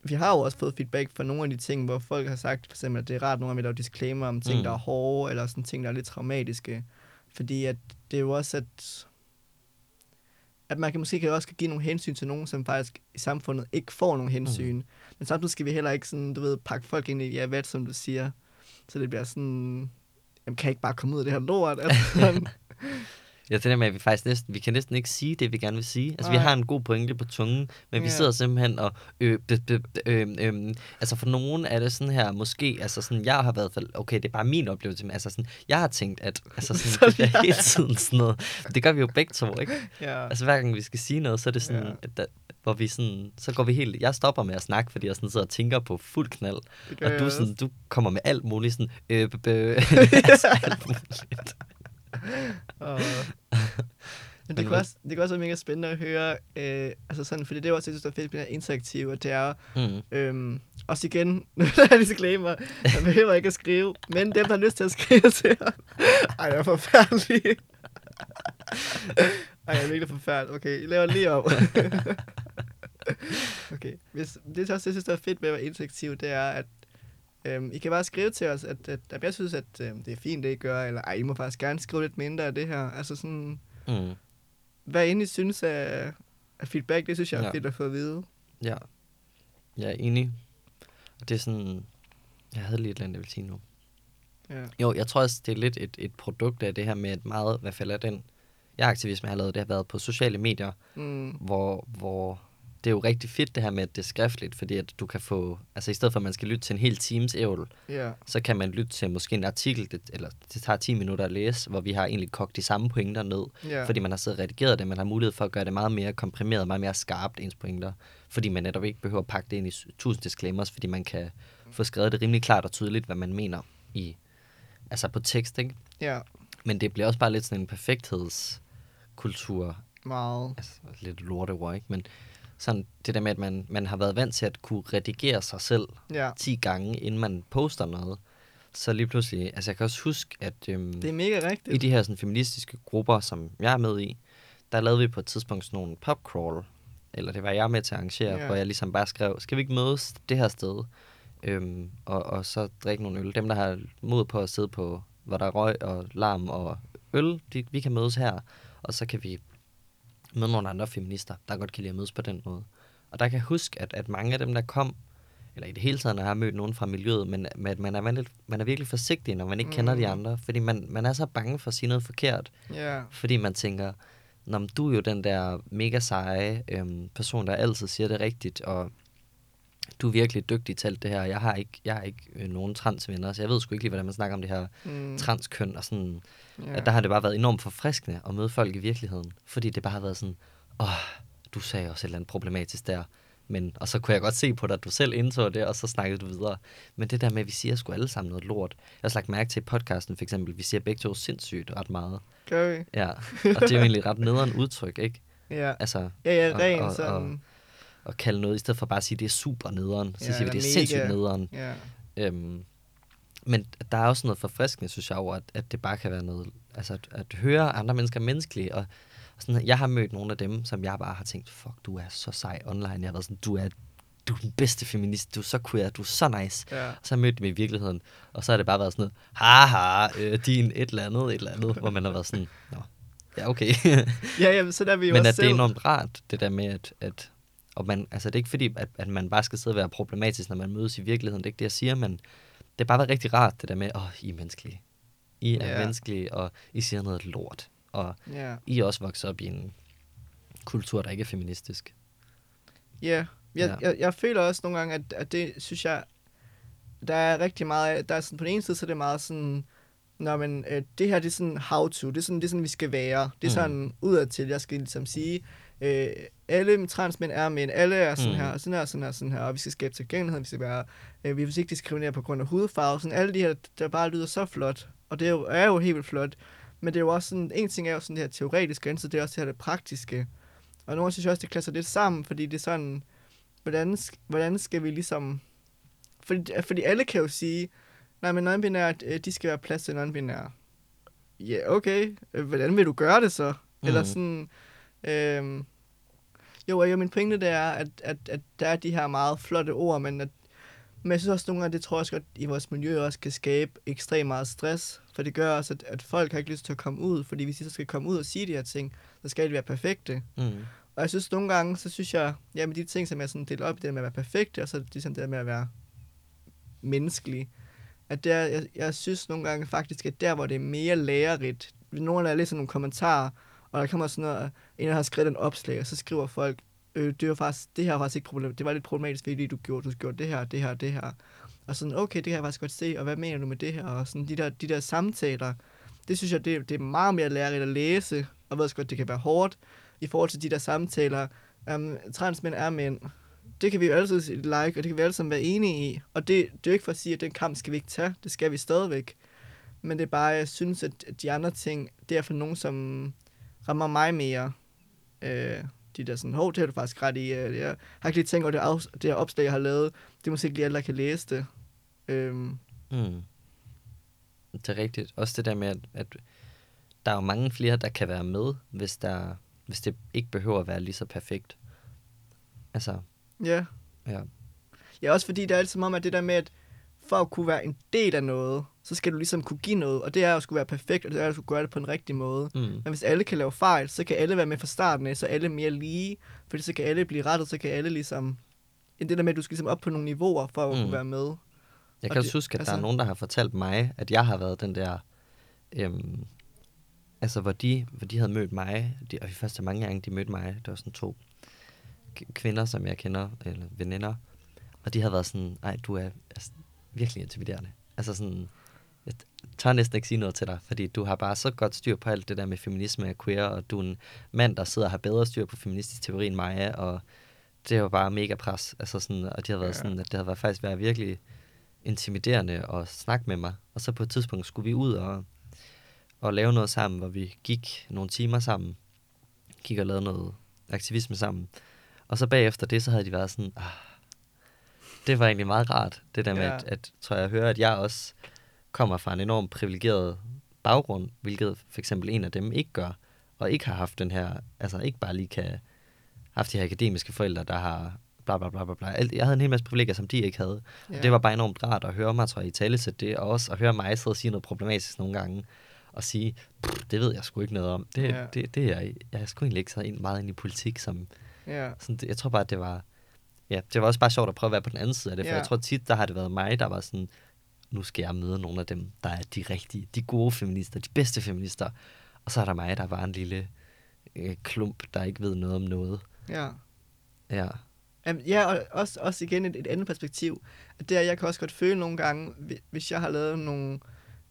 vi har jo også fået feedback fra nogle af de ting, hvor folk har sagt, for eksempel, at det er rart, nogle af dem laver disclaimer om ting, mm. der er hårde, eller sådan ting, der er lidt traumatiske, fordi at det er jo også, at at man kan måske kan også give nogle hensyn til nogen, som faktisk i samfundet ikke får nogen hensyn. Mm. Men samtidig skal vi heller ikke sådan, du ved, pakke folk ind i, ja, hvad, som du siger. Så det bliver sådan, jamen, kan jeg ikke bare komme ud af det her lort? Altså, jeg tænker med, at vi faktisk næsten, vi kan næsten ikke sige det, vi gerne vil sige. Altså, Ej. vi har en god pointe på tungen, men vi ja. sidder simpelthen og, øh, dø, dø, dø, øh, øh, altså for nogen er det sådan her, måske, altså sådan, jeg har været, okay, det er bare min oplevelse, men altså sådan, jeg har tænkt, at, altså sådan, så, ja. det er hele tiden sådan noget. Det gør vi jo begge to, ikke? Ja. Altså, hver gang vi skal sige noget, så er det sådan, ja. at der, hvor vi sådan, så går vi helt, jeg stopper med at snakke, fordi jeg sådan sidder og tænker på fuld knald, og du sådan, du kommer med alt muligt, sådan, øh, øh, altså alt muligt. Og men det kan også, det kan også være mega spændende at høre, øh, altså sådan, fordi det er også, jeg synes, der er fedt, det er interaktivt, og det er mm. øhm, også igen, nu er der disclaimer, jeg behøver ikke at skrive, men dem, der har lyst til at skrive til jer, ej, det er forfærdeligt. Ej, jeg er virkelig forfærdeligt. Okay, jeg laver lige op. Okay, hvis, det er også, jeg synes, der er fedt med at være interaktivt, det er, at Øhm, I kan bare skrive til os, at, at, at jeg synes, at øhm, det er fint, det I gør, eller ej, I må faktisk gerne skrive lidt mindre af det her. Altså sådan, mm. hvad I egentlig synes af, af feedback, det synes jeg er ja. fedt at få at vide. Ja, jeg er enig. Og det er sådan, jeg havde lige et eller andet, jeg ville sige nu. Ja. Jo, jeg tror også, det er lidt et, et produkt af det her med et meget, hvad falder den, jeg aktivisme har lavet, det har været på sociale medier, mm. hvor... hvor det er jo rigtig fedt det her med, at det er skriftligt, fordi at du kan få, altså i stedet for at man skal lytte til en hel times ævl, yeah. så kan man lytte til måske en artikel, det, eller det tager ti minutter at læse, hvor vi har egentlig kogt de samme pointer ned, yeah. fordi man har siddet og redigeret det, man har mulighed for at gøre det meget mere komprimeret, meget mere skarpt ens pointer, fordi man netop ikke behøver at pakke det ind i tusind disclaimers, fordi man kan få skrevet det rimelig klart og tydeligt, hvad man mener i, altså på tekst, ikke? Yeah. Men det bliver også bare lidt sådan en perfekthedskultur. Meget. Altså lidt lorteord, ikke? Men sådan det der med, at man, man har været vant til at kunne redigere sig selv ja. ti gange, inden man poster noget. Så lige pludselig, altså jeg kan også huske, at øhm, det er mega rigtigt. I de her sådan, feministiske grupper, som jeg er med i, der lavede vi på et tidspunkt sådan nogle popcrawl, eller det var jeg med til at arrangere, ja. hvor jeg ligesom bare skrev, skal vi ikke mødes det her sted, øhm, og, og så drikke nogle øl. Dem, der har mod på at sidde på, hvor der er røg og larm og øl, de, vi kan mødes her, og så kan vi med nogle andre feminister, der godt kan lide at mødes på den måde. Og der kan jeg huske, at, at mange af dem, der kom, eller i det hele taget, når jeg har mødt nogen fra miljøet, men at man er, man er virkelig forsigtig, når man ikke mm. kender de andre, fordi man, man er så bange for at sige noget forkert. Yeah. Fordi man tænker, nå, men du er jo den der mega seje øhm, person, der altid siger det rigtigt, og du er virkelig dygtig til alt det her, jeg har ikke, jeg har ikke øh, nogen transvenner, så jeg ved sgu ikke lige, hvordan man snakker om det her mm. transkøn og sådan. Yeah. At der har det bare været enormt forfriskende at møde folk i virkeligheden, fordi det bare har været sådan, åh, oh, du sagde også et eller andet problematisk der, men, og så kunne jeg godt se på dig, at du selv indså det, og så snakkede du videre. Men det der med, at vi siger sgu alle sammen noget lort. Jeg har også lagt mærke til podcasten, for eksempel, vi siger begge to sindssygt ret meget. Gør vi? Ja, og det er jo egentlig ret nederen udtryk, ikke? Yeah. Altså, ja, ja, rent sådan. Og, at kalde noget, i stedet for bare at sige, at det er super nederen. Så ja, siger vi, det er mega sindssygt nederen. Ja. Øhm, men der er også noget forfriskende, synes jeg, over, at, at det bare kan være noget, altså at, at høre andre mennesker menneskelige, og, og sådan, jeg har mødt nogle af dem, som jeg bare har tænkt, fuck, du er så sej online. Jeg har været sådan, du er du er den bedste feminist, du er så queer, du er så nice. Ja. Og så mødte jeg dem i virkeligheden, og så har det bare været sådan noget, haha, øh, din et eller andet, et eller andet, hvor man har været sådan, nå, ja, okay. ja, jamen, så der vi jo men at selv. Det er enormt rart, det der med, at, at og man, altså det er ikke fordi, at, at man bare skal sidde og være problematisk, når man mødes i virkeligheden, det er ikke det, jeg siger, men det er bare været rigtig rart, det der med, åh, oh, I er menneskelige. I er yeah. menneskelige, og I siger noget lort, og yeah. I er også vokset op i en kultur, der ikke er feministisk. Ja, yeah. Jeg, ja. jeg, jeg føler også nogle gange, at, at det, synes jeg, der er rigtig meget, der er sådan, på den ene side, så er det meget sådan, når man, øh, det her, det er sådan how to, det er sådan, det er sådan vi skal være, det er sådan mm. udadtil, jeg skal ligesom sige, øh, alle transmænd er mænd, alle er sådan mm. her, og sådan her, og sådan her, og sådan her, og vi skal skabe tilgængelighed, vi skal være, øh, vi vil ikke diskriminere på grund af hudfarve, sådan alle de her, der bare lyder så flot, og det er jo, er jo helt vildt flot, men det er jo også sådan, en ting er jo sådan det her teoretiske, og så det er også det her det praktiske, og nogle synes jeg også, det klasser lidt sammen, fordi det er sådan, Hvordan, hvordan skal vi ligesom... Fordi, fordi alle kan jo sige, nej, men non-binære, de skal være plads til non-binære. Ja, yeah, okay. Hvordan vil du gøre det så? Mm. Eller sådan... Øh, jo, jo, min pointe det er, at, at, at der er de her meget flotte ord, men, at, men jeg synes også nogle gange, det tror jeg også godt, i vores miljø også kan skabe ekstremt meget stress, for det gør også, at, at folk har ikke lyst til at komme ud, fordi hvis de så skal komme ud og sige de her ting, så skal de være perfekte. Mm. Og jeg synes, nogle gange, så synes jeg, ja, med de ting, som jeg sådan deler op i, det med at være perfekte, og så ligesom det med at være menneskelig, at der, jeg, jeg synes nogle gange faktisk, at der, hvor det er mere lærerigt, nogle af læser nogle kommentarer, og der kommer sådan noget, en der har skrevet en opslag, og så skriver folk, øh, det var faktisk, det her var faktisk ikke problem, det var lidt problematisk, fordi du gjorde, du gjorde det her, det her, det her. Og sådan, okay, det kan jeg faktisk godt se, og hvad mener du med det her? Og sådan de der, de der samtaler, det synes jeg, det, det er meget mere lærerigt at læse, og jeg ved også godt, det kan være hårdt, i forhold til de der samtaler, um, transmænd er mænd. Det kan vi jo altid like, og det kan vi altid være enige i. Og det, det er jo ikke for at sige, at den kamp skal vi ikke tage. Det skal vi stadigvæk. Men det er bare, jeg synes, at de andre ting, det er for nogen, som rammer mig mere. Øh, de der sådan, hov, det har du faktisk ret i. Jeg har ikke lige tænkt over det, af, det her opslag, jeg har lavet. Det er måske ikke lige alle, der kan læse det. Øh. Mm. Det er rigtigt. Også det der med, at, at der er jo mange flere, der kan være med, hvis der... Hvis det ikke behøver at være lige så perfekt. Altså. Ja. Ja. Ja, også fordi der er altid om, at det der med, at for at kunne være en del af noget, så skal du ligesom kunne give noget, og det er at skulle være perfekt, og det er at skulle gøre det på en rigtig måde. Mm. Men hvis alle kan lave fejl, så kan alle være med fra starten af, så alle mere lige, fordi så kan alle blive rettet, så kan alle ligesom... Det der med, at du skal ligesom op på nogle niveauer, for at mm. kunne være med. Jeg og kan det, også huske, at altså... der er nogen, der har fortalt mig, at jeg har været den der... Øhm Altså, hvor de, hvor de havde mødt mig, de, og de første mange gange, de mødte mig, det var sådan to k- kvinder, som jeg kender, eller veninder, og de havde været sådan, nej, du er altså, virkelig intimiderende. Altså sådan, jeg tør næsten ikke sige noget til dig, fordi du har bare så godt styr på alt det der med feminisme og queer, og du er en mand, der sidder og har bedre styr på feministisk teori end mig, og det var bare mega pres. Altså sådan, og de havde været ja. sådan, at det havde været, faktisk været virkelig intimiderende at snakke med mig. Og så på et tidspunkt skulle vi ud og og lave noget sammen, hvor vi gik nogle timer sammen, gik og lavede noget aktivisme sammen. Og så bagefter det, så havde de været sådan, ah, det var egentlig meget rart, det der med, ja. at, at tror jeg hører, at jeg også kommer fra en enormt privilegeret baggrund, hvilket for eksempel en af dem ikke gør, og ikke har haft den her, altså ikke bare lige kan, haft de her akademiske forældre, der har bla bla bla bla bla. Jeg havde en hel masse privilegier, som de ikke havde. Ja. Og det var bare enormt rart at høre mig, tror jeg, i talesætte det, og også at høre mig sidde og sige noget problematisk nogle gange, og sige, det ved jeg sgu ikke noget om. Det, yeah. det, det er jeg. Jeg er sgu egentlig ikke så meget ind i politik, som... Yeah. Sådan, jeg tror bare, at det var... Ja, det var også bare sjovt at prøve at være på den anden side af det, for yeah. jeg tror tit, der har det været mig, der var sådan, nu skal jeg møde nogle af dem, der er de rigtige, de gode feminister, de bedste feminister. Og så er der mig, der var en lille øh, klump, der ikke ved noget om noget. Yeah. Ja. Um, ja, og også, også igen et, et andet perspektiv. At det er, jeg kan også godt føle nogle gange, hvis jeg har lavet nogle...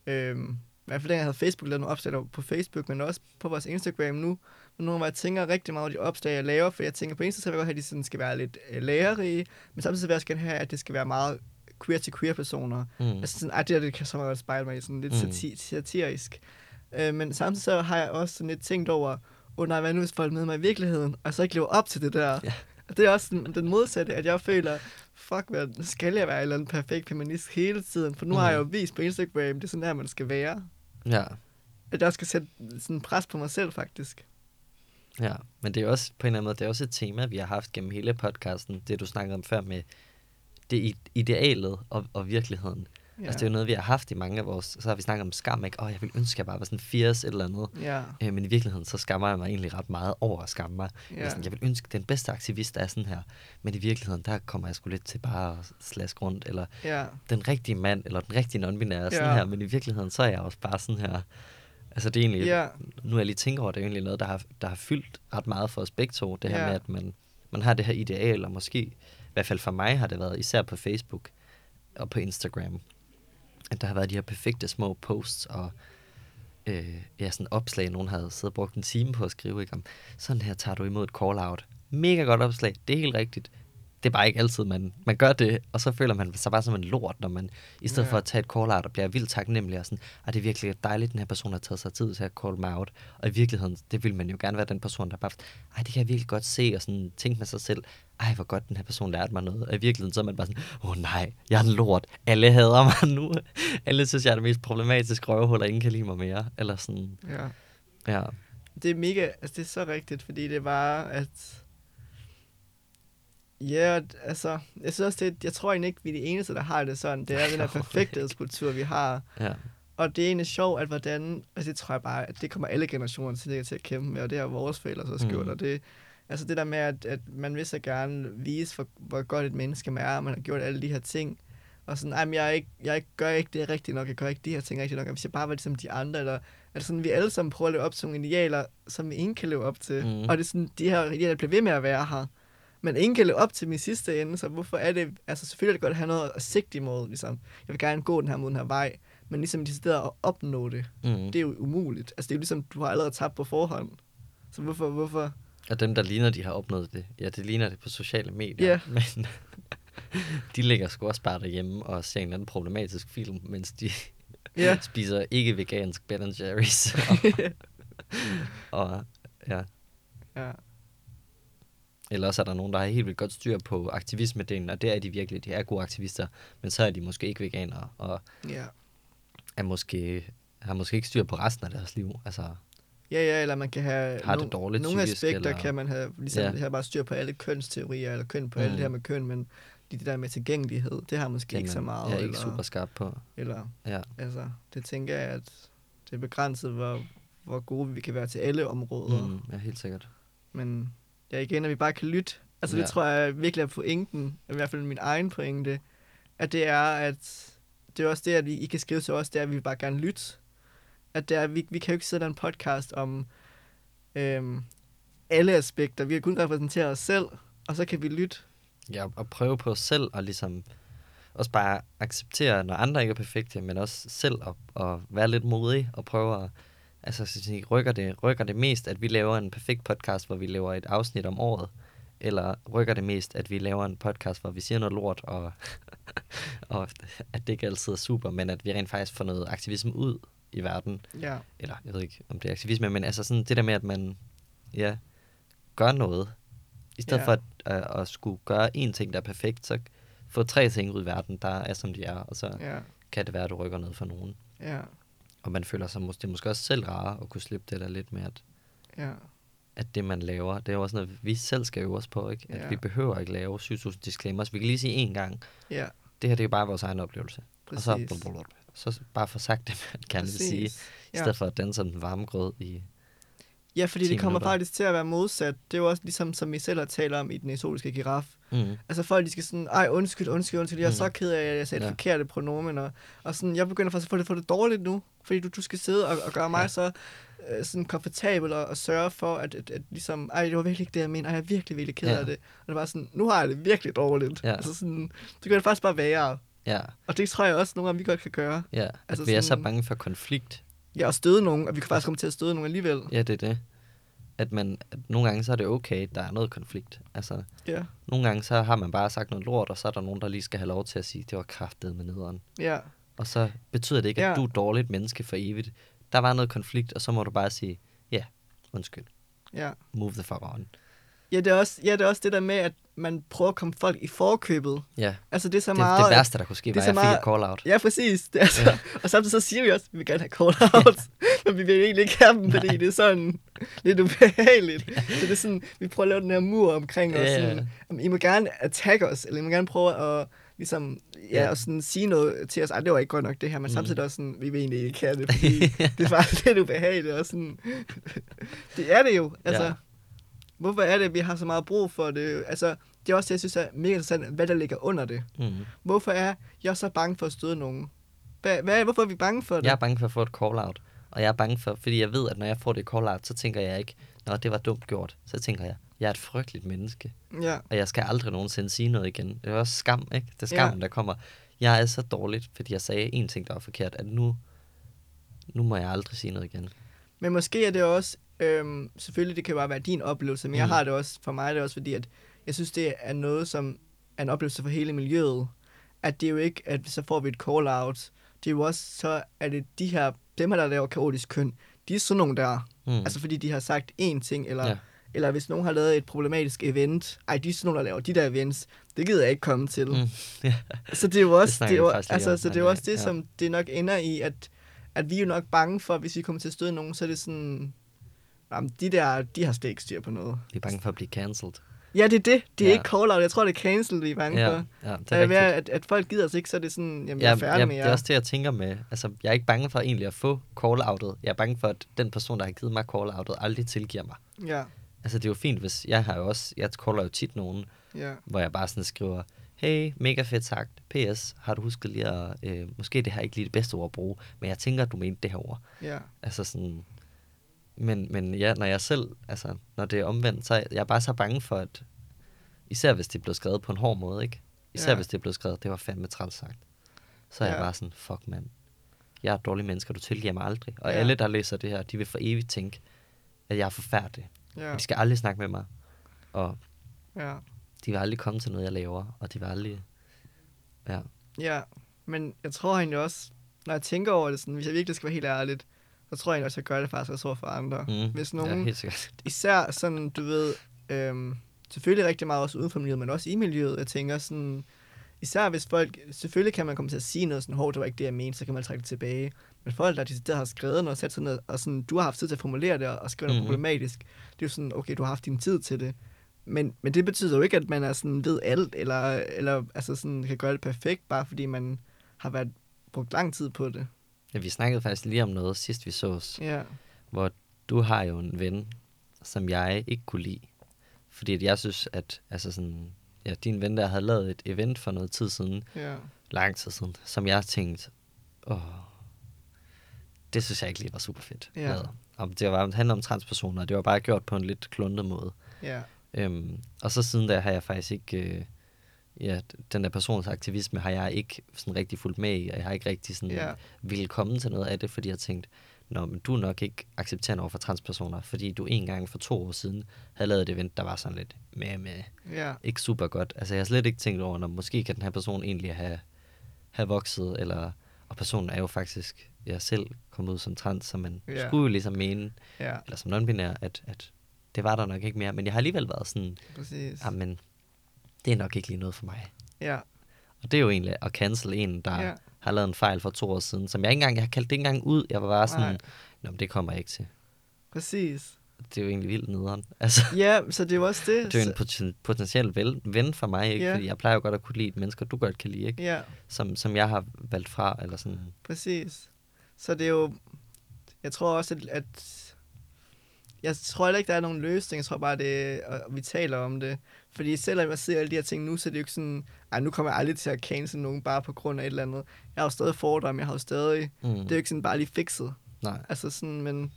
Øh, i hvert fald dengang jeg havde Facebook, lavet nogle opslag på Facebook, men også på vores Instagram nu. Men nogle, hvor jeg tænker rigtig meget over de opslag, jeg laver, for jeg tænker på Instagram, vil jeg godt have, at de sådan skal være lidt lærerige, men samtidig vil jeg også gerne have, at det skal være meget queer-to-queer-personer. Mm. Altså sådan, at det, det kan så meget spejle mig i, sådan lidt sati- satirisk. Øh, men samtidig så har jeg også sådan lidt tænkt over, åh oh, nej, hvad nu hvis folk møder mig i virkeligheden, og så ikke lever op til det der. Yeah. det er også den, den modsatte, at jeg føler, fuck, hvad, skal jeg være en eller anden perfekt feminist hele tiden? For nu mm. har jeg jo vist på Instagram, det er sådan her, man skal være. Ja. At jeg skal sætte sådan pres på mig selv, faktisk. Ja, men det er også på en eller anden måde, det er også et tema, vi har haft gennem hele podcasten, det du snakkede om før med det idealet og, og virkeligheden. Ja. Altså det er jo noget, vi har haft i mange af vores, så har vi snakket om skam, ikke? Åh, oh, jeg vil ønske, at jeg bare var sådan firs eller andet. Ja. Øh, men i virkeligheden, så skammer jeg mig egentlig ret meget over at skamme mig. Ja. Jeg, sådan, jeg vil ønske, den bedste aktivist er sådan her, men i virkeligheden, der kommer jeg sgu lidt til bare at slaske rundt, eller ja. Den rigtige mand, eller den rigtige non-binære er sådan ja. Her, men i virkeligheden, så er jeg også bare sådan her. Altså det er egentlig, yeah. nu jeg lige tænker over, det er egentlig noget, der har, der har fyldt ret meget for os begge to, det her yeah. med, at man, man har det her ideal, og måske, i hvert fald for mig har det været, især på Facebook og på Instagram, at der har været de her perfekte små posts, og øh, ja, sådan opslag, nogen havde siddet og brugt en time på at skrive, ikke? Om sådan her tager du imod et call-out. Mega godt opslag, det er helt rigtigt. Det er bare ikke altid, man, man gør det, og så føler man sig bare som en lort, når man i stedet yeah. for at tage et call-out og bliver vildt taknemmelig og sådan, at det er virkelig dejligt, den her person har taget sig tid til at call mig out. Og i virkeligheden, det vil man jo gerne være den person, der bare, ej, det kan jeg virkelig godt se, og sådan tænke med sig selv, ej, hvor godt den her person lærte mig noget. Og i virkeligheden, så er man bare sådan, åh oh, nej, jeg er en lort, alle hader mig nu. Alle synes, jeg er det mest problematiske røvhul, og ingen kan lide mig mere, eller sådan. Yeah. Ja. Det er mega, altså det er så rigtigt, fordi det er bare, at ja, yeah, altså, jeg synes også, det, jeg tror egentlig ikke, vi er de eneste, der har det sådan. Det er den her perfekthedskultur, vi har. Ja. Og det er egentlig sjovt, at hvordan, altså det tror jeg bare, at det kommer alle generationer til, til at kæmpe med, og det har vores forældre så skjult. Mm. Og det, altså det der med, at, at man vil så gerne vise, for, hvor godt et menneske man er, og man har gjort alle de her ting. Og sådan, ej, men jeg, er ikke, jeg gør ikke det rigtigt nok, jeg gør ikke de her ting rigtigt nok, og hvis jeg bare var ligesom de andre, eller altså sådan, vi alle sammen prøver at leve op til nogle idealer, som vi ingen kan leve op til. Mm. Og det er sådan, de her idealer bliver ved med at være her. Men ingen kan leve op til min sidste ende, så hvorfor er det, altså selvfølgelig er det godt at have noget at sigte imod, ligesom. Jeg vil gerne gå den her mod den her vej, men ligesom de steder at opnå det, mm. det er jo umuligt. Altså det er jo ligesom, du har allerede tabt på forhånd. Så hvorfor, hvorfor? Og dem, der ligner, de har opnået det. Ja, det ligner det på sociale medier, yeah. men de ligger sgu også bare derhjemme og ser en eller anden problematisk film, mens de yeah. spiser ikke vegansk Ben and Jerry's. Og, og ja. Ja. Eller også er der nogen, der har helt vildt godt styr på aktivismedelen, og det er de virkelig, de er gode aktivister, men så er de måske ikke veganere, og yeah. er måske, har måske ikke styr på resten af deres liv. Altså, ja, ja, eller man kan have har no- det dårligt nogle psykisk, aspekter, eller kan man have ligesom yeah. det her bare styr på alle kønsteorier, eller køn på mm. alt det her med køn, men det der med tilgængelighed, det har måske det, ikke så meget. Jeg er ikke eller, super skarp på. Eller, ja. Altså, det tænker jeg, at det er begrænset, hvor, hvor gode vi kan være til alle områder. Mm, ja, helt sikkert. Men ja, igen, at vi bare kan lytte. Altså, ja. Det tror jeg virkelig er pointen, i hvert fald min egen pointe, at det er, at det er også det, at I kan skrive til os, det er, at vi bare gerne lytte. At det er, at vi, vi kan jo ikke sidde der en podcast om øhm, alle aspekter. Vi kan kun repræsentere os selv, og så kan vi lytte. Ja, og prøve på os selv, og ligesom også bare acceptere, når andre ikke er perfekte, men også selv at, at være lidt modig, og prøve at altså, så jeg, rykker, det, rykker det mest, at vi laver en perfekt podcast, hvor vi laver et afsnit om året? Eller rykker det mest, at vi laver en podcast, hvor vi siger noget lort, og, og at det ikke altid er super, men at vi rent faktisk får noget aktivisme ud i verden? Ja. Eller, jeg ved ikke, om det er aktivisme, men altså sådan det der med, at man ja, gør noget. I stedet ja. for at, øh, at skulle gøre én ting, der er perfekt, så få tre ting ud i verden, der er, som de er, og så ja. kan det være, at du rykker noget for nogen. Ja. Og man føler sig måske, måske også selv rarere at kunne slippe det der lidt med, at, ja. at det, man laver, det er jo også noget, vi selv skal øve os på, ikke? At ja. vi behøver ikke lave syv tusind disclaimers. Vi kan lige sige én gang, ja. det her det er jo bare vores egen oplevelse. Præcis. Og så, blablabla, så bare få sagt det, man gerne vil sige, ja. i stedet for at danse den varme grød i ja, fordi det kommer minutter. Faktisk til at være modsat. Det er jo også ligesom, som vi selv har talt om i Den Eksotiske Giraf. Mm. Altså folk, de skal sådan, ej, undskyld, undskyld, undskyld, jeg er mm. så ked af, at jeg sagde ja. forkerte pronomen, og, og sådan, jeg begynder faktisk at få det, få det dårligt nu, fordi du, du skal sidde og, og gøre mig ja. så øh, sådan komfortabel, og, og sørge for, at, at, at ligesom, ej, det var virkelig ikke det, jeg mener, ej, jeg er virkelig, virkelig ked ja. af det. Og det var sådan, nu har jeg det virkelig dårligt. Ja. Altså sådan, det gør det faktisk bare værre. Ja. Og det tror jeg også, nogle gange, vi godt kan gøre. Ja, at altså, vi sådan, er så bange for konflikt. Ja, og støde nogen, og vi kan faktisk komme til at støde nogen alligevel. Ja, det er det. At man, at nogle gange så er det okay, at der er noget konflikt. Altså, yeah. nogle gange så har man bare sagt noget lort, og så er der nogen, der lige skal have lov til at sige, det var kraftedet med nederen. Yeah. Og så betyder det ikke, at yeah. du er et dårligt menneske for evigt. Der var noget konflikt, og så må du bare sige, ja, yeah, undskyld. Yeah. Move the fuck on. Ja, det er også, ja, det er også det der med, at man prøver at komme folk i forkøbet. Ja. Altså, det er så det, meget... Det værste, der kunne ske, var, at jeg meget, fik et call-out. Ja, præcis. Det er så, ja. Og samtidig så siger vi også, at vi vil gerne have call-outs, ja. Men vi vil egentlig ikke have dem, fordi det er sådan lidt ubehageligt. Ja. Så det er sådan, vi prøver at lave den her mur omkring os. Ja. Om I må gerne attacke os, eller I må gerne prøve at ligesom, ja, ja. Og sådan, sige noget til os. Ej, det var ikke godt nok det her, men mm. samtidig også sådan, vi vil egentlig ikke have det, fordi det er faktisk lidt ubehageligt. Og sådan. Det er det jo, altså... Ja. Hvorfor er det, at vi har så meget brug for det? Altså, det er også det, jeg synes er mega interessant, hvad der ligger under det. Mm-hmm. Hvorfor er jeg så bange for at støde nogen? Hvad, hvad, hvorfor er vi bange for det? Jeg er bange for at få et call-out. Og jeg er bange for, fordi jeg ved, at når jeg får det call-out, så tænker jeg ikke, nå, det var dumt gjort. Så tænker jeg, jeg er et frygteligt menneske. Ja. Og jeg skal aldrig nogensinde sige noget igen. Det er også skam, ikke? Det er skammen, ja. Der kommer. Jeg er så dårligt, fordi jeg sagde en ting, der var forkert, at nu, nu må jeg aldrig sige noget igen. Men måske er det også... Øhm, selvfølgelig, det kan bare være din oplevelse, men mm. jeg har det også, for mig er det også fordi, at jeg synes, det er noget, som er en oplevelse for hele miljøet, at det er jo ikke, at så får vi et call-out, det er jo også, så er det de her, dem her, der laver kaotisk køn, de er sådan nogle der, mm. altså fordi de har sagt én ting, eller, ja. Eller hvis nogen har lavet et problematisk event, ej, de er sådan nogle, der laver de der events, det gider jeg ikke komme til. Mm. Yeah. Så det er jo også det, det, jo, altså, så det, er jo også det ja. Som det nok ender i, at, at vi er jo nok bange for, hvis vi kommer til at støde nogen, så er det sådan... Jamen, de der, de har slet ikke styr på noget. Vi er bange for at blive cancelled. Ja, det er det. Det er ja. Ikke call-out. Jeg tror, det er cancelled, vi er bange ja. For. Ja, det er være, at, at folk gider sig ikke, så er det sådan, jamen, ja, jeg er færdig ja, med jer. Det er også det, jeg tænker med. Altså, jeg er ikke bange for egentlig at få call-outet. Jeg er bange for, at den person, der har givet mig call-outet, aldrig tilgiver mig. Ja. Altså, det er jo fint, hvis jeg har jo også... Jeg caller jo tit nogen, ja. Hvor jeg bare sådan skriver, hey, mega fedt sagt. P S, har du husket lige at... Øh, måske det her ikke lige det bedste ord at bruge, men jeg tænker, at du mente det her ord. Ja. Altså sådan... Men, men ja, når jeg selv, altså, når det er omvendt, så er jeg bare så bange for, at især hvis det blev skrevet på en hård måde, ikke? Især ja. Hvis det blev skrevet, det var fandme træls sagt. Så er ja. Jeg bare sådan, fuck mand, jeg er et dårligt menneske, og du tilgiver mig aldrig. Og ja. Alle, der læser det her, de vil for evigt tænke, at jeg er forfærdelig. Ja. De skal aldrig snakke med mig. Og ja. De vil aldrig komme til noget, jeg laver, og de vil aldrig... Ja, ja men jeg tror egentlig også, når jeg tænker over det sådan, hvis jeg virkelig skal være helt ærligt, så tror jeg også, jeg gør det faktisk også for andre. Mm. Hvis nogen, ja, især sådan, du ved, øhm, selvfølgelig rigtig meget også uden for miljøet, men også i miljøet, jeg tænker sådan, især hvis folk, selvfølgelig kan man komme til at sige noget sådan, hårdt, det var ikke det, jeg mente, så kan man trække det tilbage. Men folk, der, der har skrevet noget, sat sådan noget, og sådan, du har haft tid til at formulere det, og skrive noget mm-hmm. problematisk, det er jo sådan, okay, du har haft din tid til det. Men, men det betyder jo ikke, at man er sådan, ved alt, eller, eller altså sådan, kan gøre det perfekt, bare fordi man har været brugt lang tid på det. Ja, vi snakkede faktisk lige om noget sidst vi sås, yeah. hvor du har jo en ven, som jeg ikke kunne lide. Fordi jeg synes, at altså sådan, ja, din ven der havde lavet et event for noget tid siden, yeah. lang tid siden, som jeg tænkte, åh, det synes jeg ikke lige var super fedt. Yeah. Og det var, handlede om transpersoner, og det var bare gjort på en lidt kluntet måde. Yeah. Øhm, og så siden der har jeg faktisk ikke, øh, ja, den der persons aktivisme har jeg ikke sådan rigtig fulgt med i, og jeg har ikke rigtig sådan yeah. ville komme til noget af det, fordi jeg tænkte, nå, men du er nok ikke accepterende over for transpersoner, fordi du en gang for to år siden havde lavet et event, der var sådan lidt med med yeah. ikke super godt. Altså jeg har slet ikke tænkt over, når måske kan den her person egentlig have, have vokset, eller, og personen er jo faktisk, jeg selv kom ud som trans, så man yeah. skulle jo ligesom mene, yeah. eller som non-binær, at, at det var der nok ikke mere, men jeg har alligevel været sådan, men det er nok ikke lige noget for mig. Ja. Og det er jo egentlig at cancel en, der ja. Har lavet en fejl for to år siden, som jeg ikke engang, jeg har kaldt det ikke engang ud. Jeg var bare sådan, nej. Nå, men det kommer jeg ikke til. Præcis. Det er jo egentlig vildt nederen. Altså, ja, så det er jo også det. Det er jo en potentiel ven for mig, ikke? Ja. Fordi jeg plejer jo godt at kunne lide mennesker, du godt kan lide, ikke? Ja. Som, som jeg har valgt fra, eller sådan. Præcis. Så det er jo, jeg tror også, at, at jeg tror heller ikke, der er nogen løsning. Jeg tror bare, det, og vi taler om det. Fordi selvom jeg ser alle de her ting nu, så er det jo ikke sådan, ej, nu kommer jeg aldrig til at cancel nogen bare på grund af et eller andet. Jeg har jo stadig fordomme, jeg har jo stadig... Mm. Det er jo ikke sådan bare lige fikset. Nej. Altså sådan, men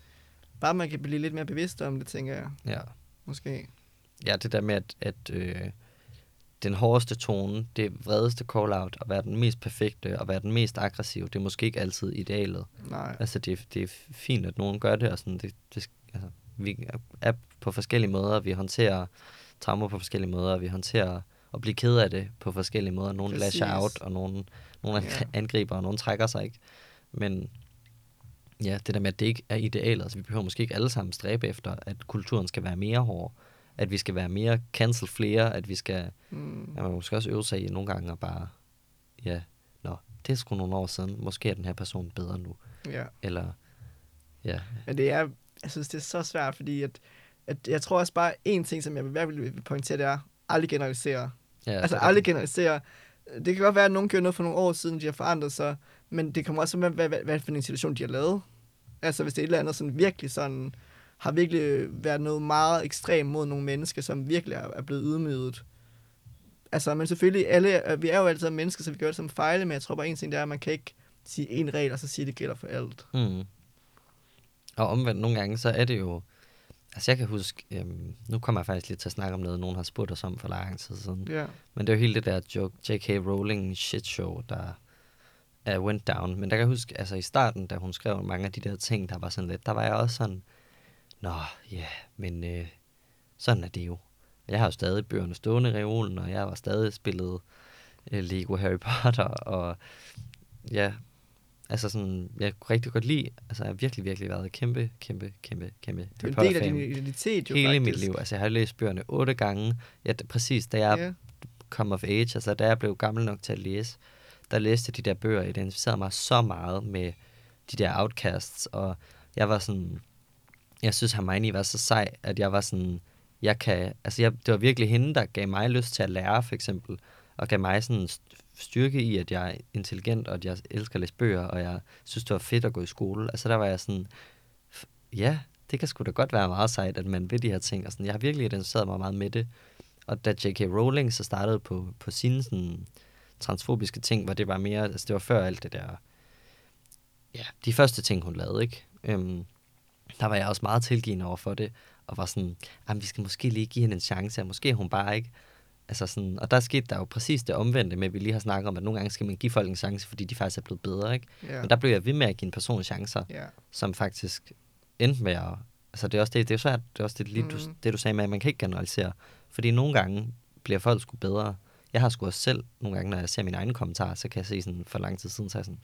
bare man kan blive lidt mere bevidst om det, tænker jeg. Ja. Måske. Ja, det der med, at, at øh, den hårdeste tone, det vredeste call-out, at være den mest perfekte, og være den mest aggressive, det er måske ikke altid idealet. Nej. Altså, det, det er fint, at nogen gør det, og sådan, det, det, altså, vi er på forskellige måder, vi håndterer... traumer på forskellige måder, og vi håndterer at blive ked af det på forskellige måder. Nogle præcis. Lasher out, og nogle, nogle yeah. angriber, og nogle trækker sig ikke. Men ja, det der med, at det ikke er idealet, altså vi behøver måske ikke alle sammen stræbe efter, at kulturen skal være mere hård, at vi skal være mere, cancel flere, at vi skal, mm. at man måske også øve sig i nogle gange og bare, ja, nå, det er sgu nogle år siden, måske er den her person bedre nu. Ja. Eller, ja. Men det er, jeg synes, det er så svært, fordi at, at jeg tror også bare, en ting, som jeg virkelig vil pointere, det er, aldrig generalisere. Ja, altså aldrig generalisere. Det kan godt være, at nogen gør noget for nogle år siden, de har forandret sig, men det kommer også med, hvad, hvad, hvad for en situation, de har lavet. Altså hvis det er et eller andet, sådan virkelig sådan, har virkelig været noget meget ekstremt mod nogle mennesker, som virkelig er blevet ydmyget. Altså, men selvfølgelig, alle, vi er jo altid mennesker, så vi gør det som fejle, men jeg tror bare en ting, det er, at man kan ikke sige en regel, og så sige, at det gælder for alt. Mm. Og omvendt nogle gange, så er det jo, altså jeg kan huske, øhm, nu kommer jeg faktisk lidt til at snakke om noget, nogen har spurgt os om for lang tid siden, yeah. men det er jo hele det der J K Rowling shitshow, der uh, went down. Men der kan jeg huske, altså i starten, da hun skrev mange af de der ting, der var sådan lidt, der var jeg også sådan, nå, ja, yeah, men øh, sådan er det jo. Jeg har jo stadig bøgerne stående i reolen, og jeg har stadig spillet øh, Lego Harry Potter, og ja, altså sådan, jeg kunne rigtig godt lide, altså jeg har virkelig, virkelig været kæmpe, kæmpe, kæmpe, kæmpe Harry Potter-fan. Det er en del af din identitet jo faktisk. Hele mit liv, altså jeg har læst bøgerne otte gange. Ja, d- præcis, da jeg yeah. kom of age, altså da jeg blev gammel nok til at læse, der læste de der bøger, jeg identificerede mig så meget med de der outcasts, og jeg var sådan... Jeg synes, Hermione var så sej, at jeg var sådan, jeg kan, altså jeg, det var virkelig hende, der gav mig lyst til at lære, for eksempel, og gav mig sådan en styrke i, at jeg er intelligent, og at jeg elsker at læse bøger, og jeg synes, det var fedt at gå i skole. Altså der var jeg sådan, ja, det kan sgu da godt være meget sejt, at man ved de her ting, og sådan, jeg har virkelig identificeret mig meget med det. Og da J K Rowling så startede på, på sine sådan transfobiske ting, hvor det var mere, altså det var før alt det der, ja, de første ting, hun lavede, ikke? Øhm, Der var jeg også meget tilgivende over for det, og var sådan, jamen vi skal måske lige give hende en chance, og måske hun bare ikke. Altså sådan, og der skete der jo præcis det omvendte med, at vi lige har snakket om, at nogle gange skal man give folk en chance, fordi de faktisk er blevet bedre, ikke? Yeah. Men der blev jeg ved med at give en person chancer, yeah. som faktisk endte med at... Altså det er også det, det er svært, det er også det, lige, mm. du, det du sagde med, at man kan ikke generalisere, fordi nogle gange bliver folk sgu bedre. Jeg har sgu også selv, nogle gange når jeg ser mine egne kommentarer, så kan jeg se sådan, for lang tid siden, så er jeg sådan,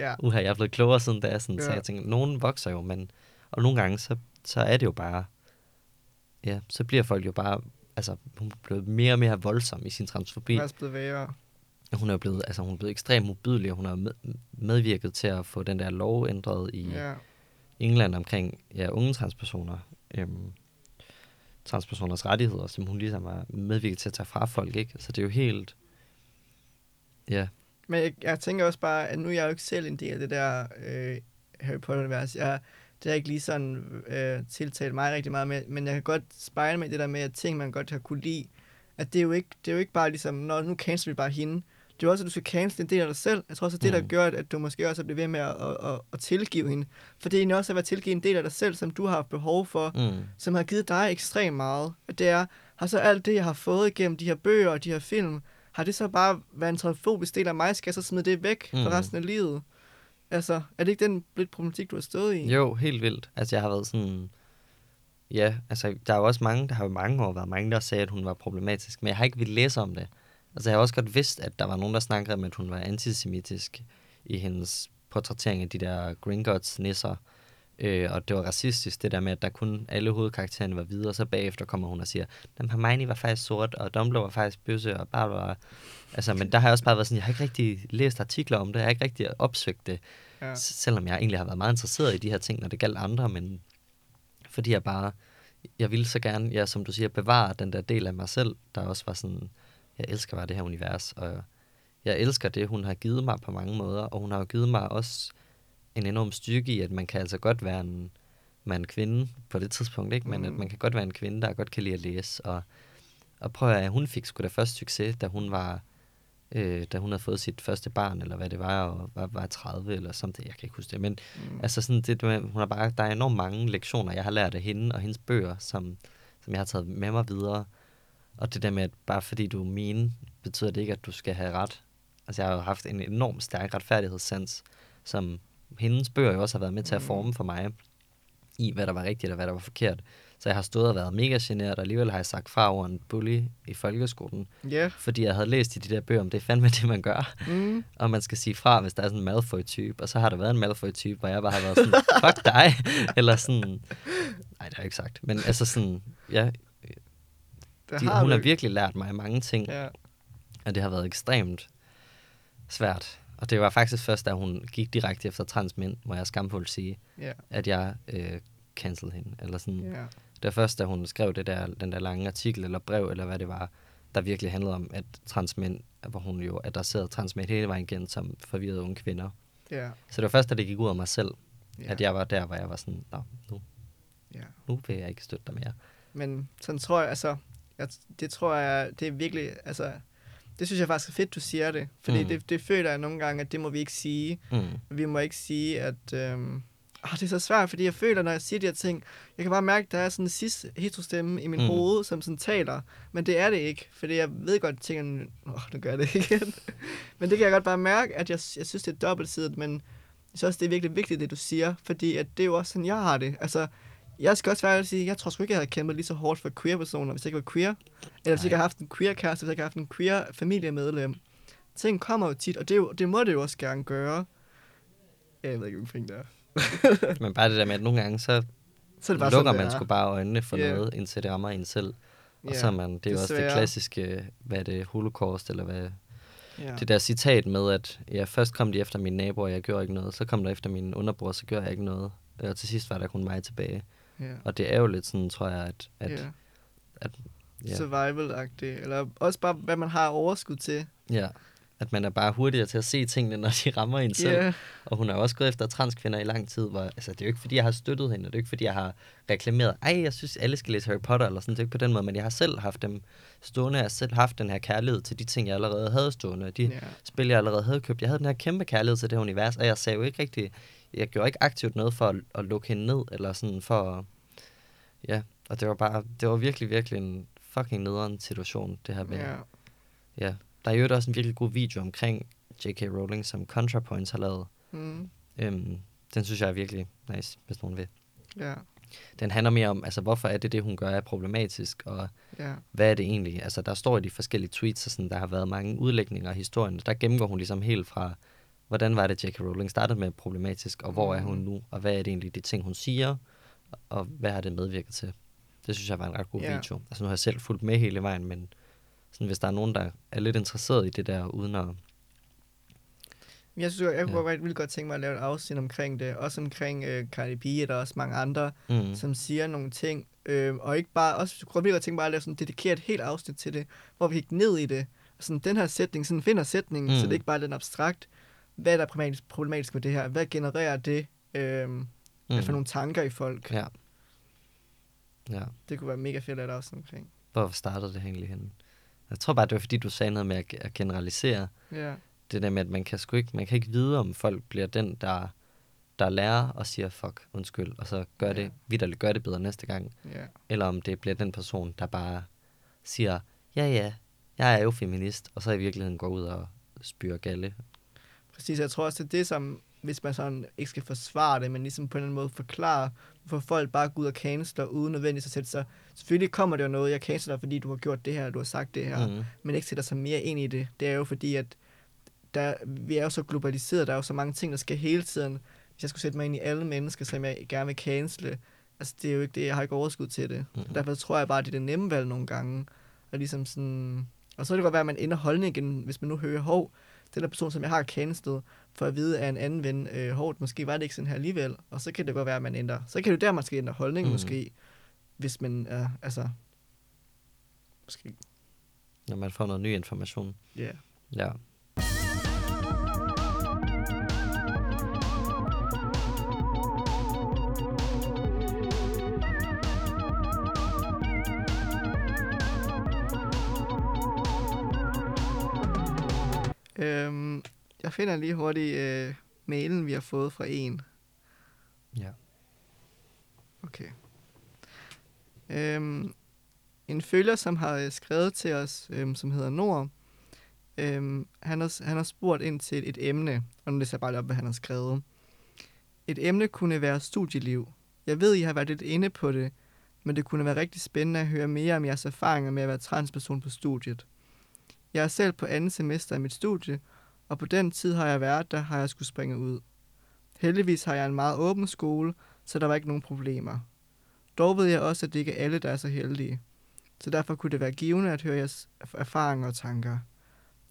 yeah. uha, jeg er blevet klogere siden da, sådan, yeah. så jeg tænker, nogen vokser jo, men... Og nogle gange, så, så er det jo bare... Ja, så bliver folk jo bare... Altså, hun er blevet mere og mere voldsom i sin transfobi. Hun er også blevet værre. Hun er blevet, altså, hun er blevet ekstremt modbydelig, og hun har med, medvirket til at få den der lov ændret i yeah. England omkring ja, unge transpersoner. Øhm, transpersoners rettigheder, som hun ligesom har medvirket til at tage fra folk, ikke? Så det er jo helt... Ja. Men jeg, jeg tænker også bare, at nu er jeg jo ikke selv en del af det der øh, Harry Potter-univers. Jeg Det har ikke lige sådan øh, tiltalt mig rigtig meget med, men jeg kan godt spejle med det der med, at ting, man godt har kunne lide, at det er jo ikke, det er jo ikke bare ligesom, nå, nu canceler vi bare hende. Det er også, at du skal cancel en del af dig selv. Jeg tror også, at det, der gør, at du måske også bliver ved med at, at, at, at tilgive hende. For det er egentlig også at være tilgive en del af dig selv, som du har haft behov for, mm. som har givet dig ekstremt meget. At det er, har så alt det, jeg har fået igennem de her bøger og de her film, har det så bare været en transfobisk del af mig, skal jeg så smide det væk mm. for resten af livet? Altså, er det ikke den lidt problematik, du har stået i? Jo, helt vildt. Altså, jeg har været sådan... Ja, altså, der er jo også mange, der har jo mange år været mange, der sagde, at hun var problematisk, men jeg har ikke vildt læse om det. Altså, jeg har også godt vidst, at der var nogen, der snakkede om, at hun var antisemitisk i hendes portrættering af de der Gringotts nisser, øh, og det var racistisk, det der med, at der kun alle hovedkaraktererne var hvide, og så bagefter kommer hun og siger, jamen, Hermione var faktisk sort, og Dumbledore var faktisk bøsse, og bare var... Altså, men der har jeg også bare været sådan, jeg har ikke rigtig læst artikler om det, jeg har ikke rigtig opsøgt det, ja. Selvom jeg egentlig har været meget interesseret i de her ting, når det gælder andre, men fordi jeg bare, jeg ville så gerne, ja, som du siger, bevare den der del af mig selv, der også var sådan, jeg elsker bare det her univers, og jeg elsker det, hun har givet mig på mange måder, og hun har jo givet mig også en enorm styrke i, at man kan altså godt være en, en kvinde på det tidspunkt, ikke? Men mm. at man kan godt være en kvinde, der godt kan lide at læse, og, og prøv at hun fik sgu da først succes, da hun var Øh, da hun havde fået sit første barn, eller hvad det var, og var, var tredive, eller sådan det, jeg kan ikke huske det, men mm. altså sådan, det, hun har bare, der er enormt mange lektioner, jeg har lært af hende, og hendes bøger, som, som jeg har taget med mig videre, og det der med, at bare fordi du er mine, betyder det ikke, at du skal have ret. Altså, jeg har jo haft en enormt stærk retfærdighedssans, som hendes bøger jo også har været med til at forme for mig, i hvad der var rigtigt, og hvad der var forkert. Så jeg har stået og været mega generet, og alligevel har jeg sagt fra over en bully i folkeskolen. Yeah. Fordi jeg havde læst i de der bøger, om det er fandme det, man gør. Mm. Og man skal sige fra, hvis der er sådan en Malfoy-type. Og så har der været en Malfoy-type, hvor jeg bare har været sådan, fuck dig. Eller sådan, nej, det har jeg ikke sagt. Men altså sådan, ja, Det de, har hun du... har virkelig lært mig mange ting, ja. Og det har været ekstremt svært. Og det var faktisk først, da hun gik direkte efter transmænd, må jeg skamfuldt sige, yeah. at jeg øh, cancelede hende. Eller sådan. Yeah. Det var først, da hun skrev det der, den der lange artikel eller brev, eller hvad det var, der virkelig handlede om, at transmænd, hvor hun jo adresserede transmænd hele vejen igen som forvirrede unge kvinder. Yeah. Så det var først, da det gik ud af mig selv, yeah. at jeg var der, hvor jeg var sådan, nå, nu, yeah. nu vil jeg ikke støtte dig mere. Men sådan tror jeg, altså, jeg, det tror jeg, det er virkelig, altså... Det synes jeg faktisk er fedt, du siger det. Fordi mm. det, det føler jeg nogle gange, at det må vi ikke sige. Mm. Vi må ikke sige, at... Øhm, åh, det er så svært, fordi jeg føler, når jeg siger de her ting... Jeg kan bare mærke, at der er sådan en cis heterostemme i min mm. hoved, som sådan taler. Men det er det ikke. Fordi jeg ved godt, at tingene... Åh, nu gør jeg det igen. Men det kan jeg godt bare mærke, at jeg, jeg synes, det er dobbeltsidigt. Men jeg synes også, det er virkelig vigtigt, det du siger. Fordi at det er jo også sådan, jeg har det. Altså... Jeg skal også være at sige, jeg tror sgu ikke, jeg havde kæmpet lige så hårdt for queer-personer, hvis jeg ikke var queer. Eller hvis jeg ikke havde haft en queer-kæreste, hvis jeg ikke havde haft en queer-familiemedlem. Ting kommer jo tit, og det, jo, det må det jo også gerne gøre. Jeg ved ikke, hvilken ting der er. Men bare det der med, at nogle gange, så, så det bare lukker sådan, man sgu bare øjnene for yeah. noget, indtil det rammer en selv. Og yeah, så man, det er jo også det klassiske, hvad det holocaust, eller hvad... Yeah. Det der citat med, at ja, først kom de efter mine naboer, og jeg gjorde ikke noget. Så kom der efter mine underbror, så gjorde jeg ikke noget. Og til sidst var der kun mig tilbage. Yeah. Og det er jo lidt sådan, tror jeg, at... at, yeah. at yeah. survival-agtigt. Eller også bare, hvad man har overskud til. Ja, yeah. at man er bare hurtigere til at se tingene, når de rammer en selv. Yeah. Og hun har også gået efter transkvinder i lang tid. Hvor, altså, det er jo ikke, fordi jeg har støttet hende. Og det er jo ikke, fordi jeg har reklameret, ej, jeg synes, alle skal læse Harry Potter, eller sådan. Det er ikke på den måde, men jeg har selv haft dem stående. Jeg har selv haft den her kærlighed til de ting, jeg allerede havde stående. De yeah. spil, jeg allerede havde købt. Jeg havde den her kæmpe kærlighed til det univers, og jeg sagde jo ikke rigtig... Jeg gjorde ikke aktivt noget for at, at lukke hende ned, eller sådan for... Ja, og det var bare... Det var virkelig, virkelig en fucking nederen situation, det her med... Yeah. Ja. Der er jo også en virkelig god video omkring J K. Rowling, som ContraPoints har lavet. Mm. Øhm, den synes jeg er virkelig nice, hvis nogen vil. Ja. Yeah. Den handler mere om, altså, hvorfor er det, det hun gør, er problematisk, og yeah. hvad er det egentlig? Altså, der står i de forskellige tweets, og sådan, der har været mange udlægninger af historien. Der gennemgår hun ligesom helt fra... Hvordan var det, J K. Rowling startede med problematisk, og hvor er hun nu, og hvad er det egentlig de ting, hun siger, og hvad har det medvirket til? Det synes jeg var en ret god yeah. video. Altså nu har jeg selv fulgt med hele vejen, men sådan, hvis der er nogen, der er lidt interesseret i det der, uden at... Jeg synes, jeg kunne ja. Vildt godt tænke mig at lave et afsnit omkring det, også omkring øh, Cardi B, og der er også mange andre, mm. som siger nogle ting, øh, og ikke bare, også jeg kunne vildt godt tænke mig at lave sådan et dedikeret helt afsnit til det, hvor vi gik ned i det, og sådan den her sætning, sådan finder sætningen, mm. så det ikke bare er den abstrakt. Hvad er der problematisk med det her? Hvad genererer det? Øhm, mm. Hvad for nogle tanker i folk? Ja. Ja. Det kunne være mega fedt at der også omkring. Hvor startede det egentlig henne? Jeg tror bare, det var fordi, du sagde noget med at, at generalisere. Ja. Det der med, at man kan sgu ikke, man kan ikke vide, om folk bliver den, der, der lærer og siger, fuck, undskyld, og så gør ja. det vitterligt, gør det bedre næste gang. Ja. Eller om det bliver den person, der bare siger, ja ja, jeg er jo feminist, og så i virkeligheden går ud og spyr galle. Præcis, jeg tror også, det er det, som, hvis man sådan ikke skal forsvare det, men ligesom på en eller anden måde forklare, hvorfor folk bare går ud og canceler, uden nødvendigt at sætte sig. Selvfølgelig kommer det jo noget, jeg canceler, fordi du har gjort det her, du har sagt det her, mm. men ikke sætter sig mere ind i det. Det er jo fordi, at der, vi er jo så globaliseret, der er jo så mange ting, der sker hele tiden. Hvis jeg skulle sætte mig ind i alle mennesker, som jeg gerne vil cancele, altså det er jo ikke det, jeg har ikke overskud til det. Mm. Derfor tror jeg bare, at det er det nemme valg nogle gange. Og, ligesom sådan, og så kan det godt være, at man ender holdning igen, hvis man nu hører hov, den der person, som jeg har cancelet, for at vide af en anden ven, øh, hårdt, måske var det ikke sådan her alligevel, og så kan det godt være, at man ændrer. Så kan det der, man skal ændre holdning, mm. måske, hvis man er, øh, altså, måske. Når man får noget ny information. Yeah. Ja. Øhm, jeg finder lige hurtigt øh, mailen, vi har fået fra en. Ja. Okay. Øhm, en følger, som har skrevet til os, øhm, som hedder Nord, øhm, han, har, han har spurgt ind til et emne, og nu læser jeg bare lige op, hvad han har skrevet. Et emne kunne være studieliv. Jeg ved, I har været lidt inde på det, men det kunne være rigtig spændende at høre mere om jeres erfaringer med at være transperson på studiet. Jeg er selv på andet semester i mit studie, og på den tid har jeg været, der har jeg skulle springe ud. Heldigvis har jeg en meget åben skole, så der var ikke nogen problemer. Dog ved jeg også, at det ikke er alle, der er så heldige. så derfor kunne det være givende at høre jeres erfaringer og tanker.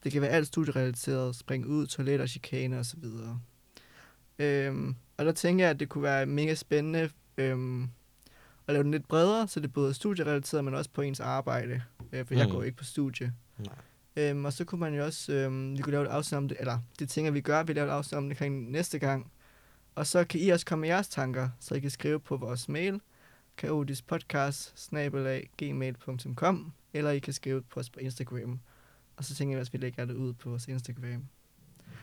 Det kan være alt studierelateret, springe ud, toiletter, chikaner osv. Øhm, og der tænker jeg, at det kunne være mega spændende øhm, at lave den lidt bredere, så det både er studierelateret, men også på ens arbejde, øh, for mm. jeg går ikke på studie. Nej. Øhm, og så kunne man jo også, øhm, vi kunne lave et afsnit om det, eller det tænker vi gør, vi laver et afsnit om det kring næste gang. Og så kan I også komme med jeres tanker, så I kan skrive på vores mail, kaotispodcast snabel-a gmail punktum com, eller I kan skrive på os på Instagram. Og så tænker jeg også, at vi lægger det ud på vores Instagram.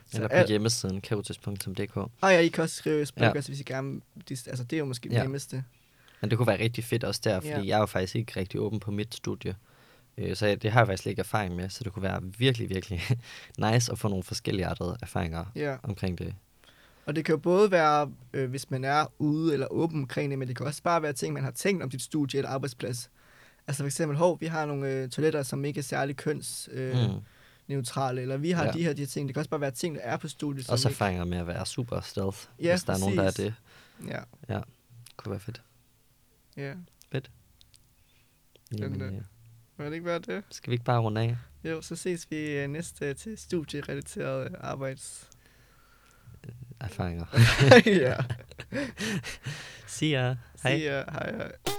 Så eller på al... hjemmesiden, kaotisk punktum d k. Og ja, I kan også skrive spørgsmål, ja. Hvis I gerne... Altså, det er jo måske det ja. Nemmeste. Men det kunne være rigtig fedt også der, fordi ja. Jeg er jo faktisk ikke rigtig åben på mit studie. Så jeg, det har jeg faktisk ikke erfaring med, så det kunne være virkelig, virkelig nice at få nogle forskelligartede erfaringer ja. Omkring det. Og det kan jo både være, øh, hvis man er ude eller åben omkring det, men det kan også bare være ting, man har tænkt om dit studie eller arbejdsplads. Altså for eksempel, hov, vi har nogle øh, toiletter, som ikke er særlig kønsneutrale, øh, mm. eller vi har ja. De her de her ting. Det kan også bare være ting, der er på studiet. Også erfaringer ikke... med at være super stealth, ja, hvis der præcis. Er nogen, der er det. Ja. Ja, det kunne være fedt. Ja. Fedt. Jamen, ja. Må det ikke være det? Skal vi ikke bare runde af? Jo, så ses vi øh, næste til studierelateret øh, arbejds... erfaringer. Ja. See ya. Hej. See ya. Hej.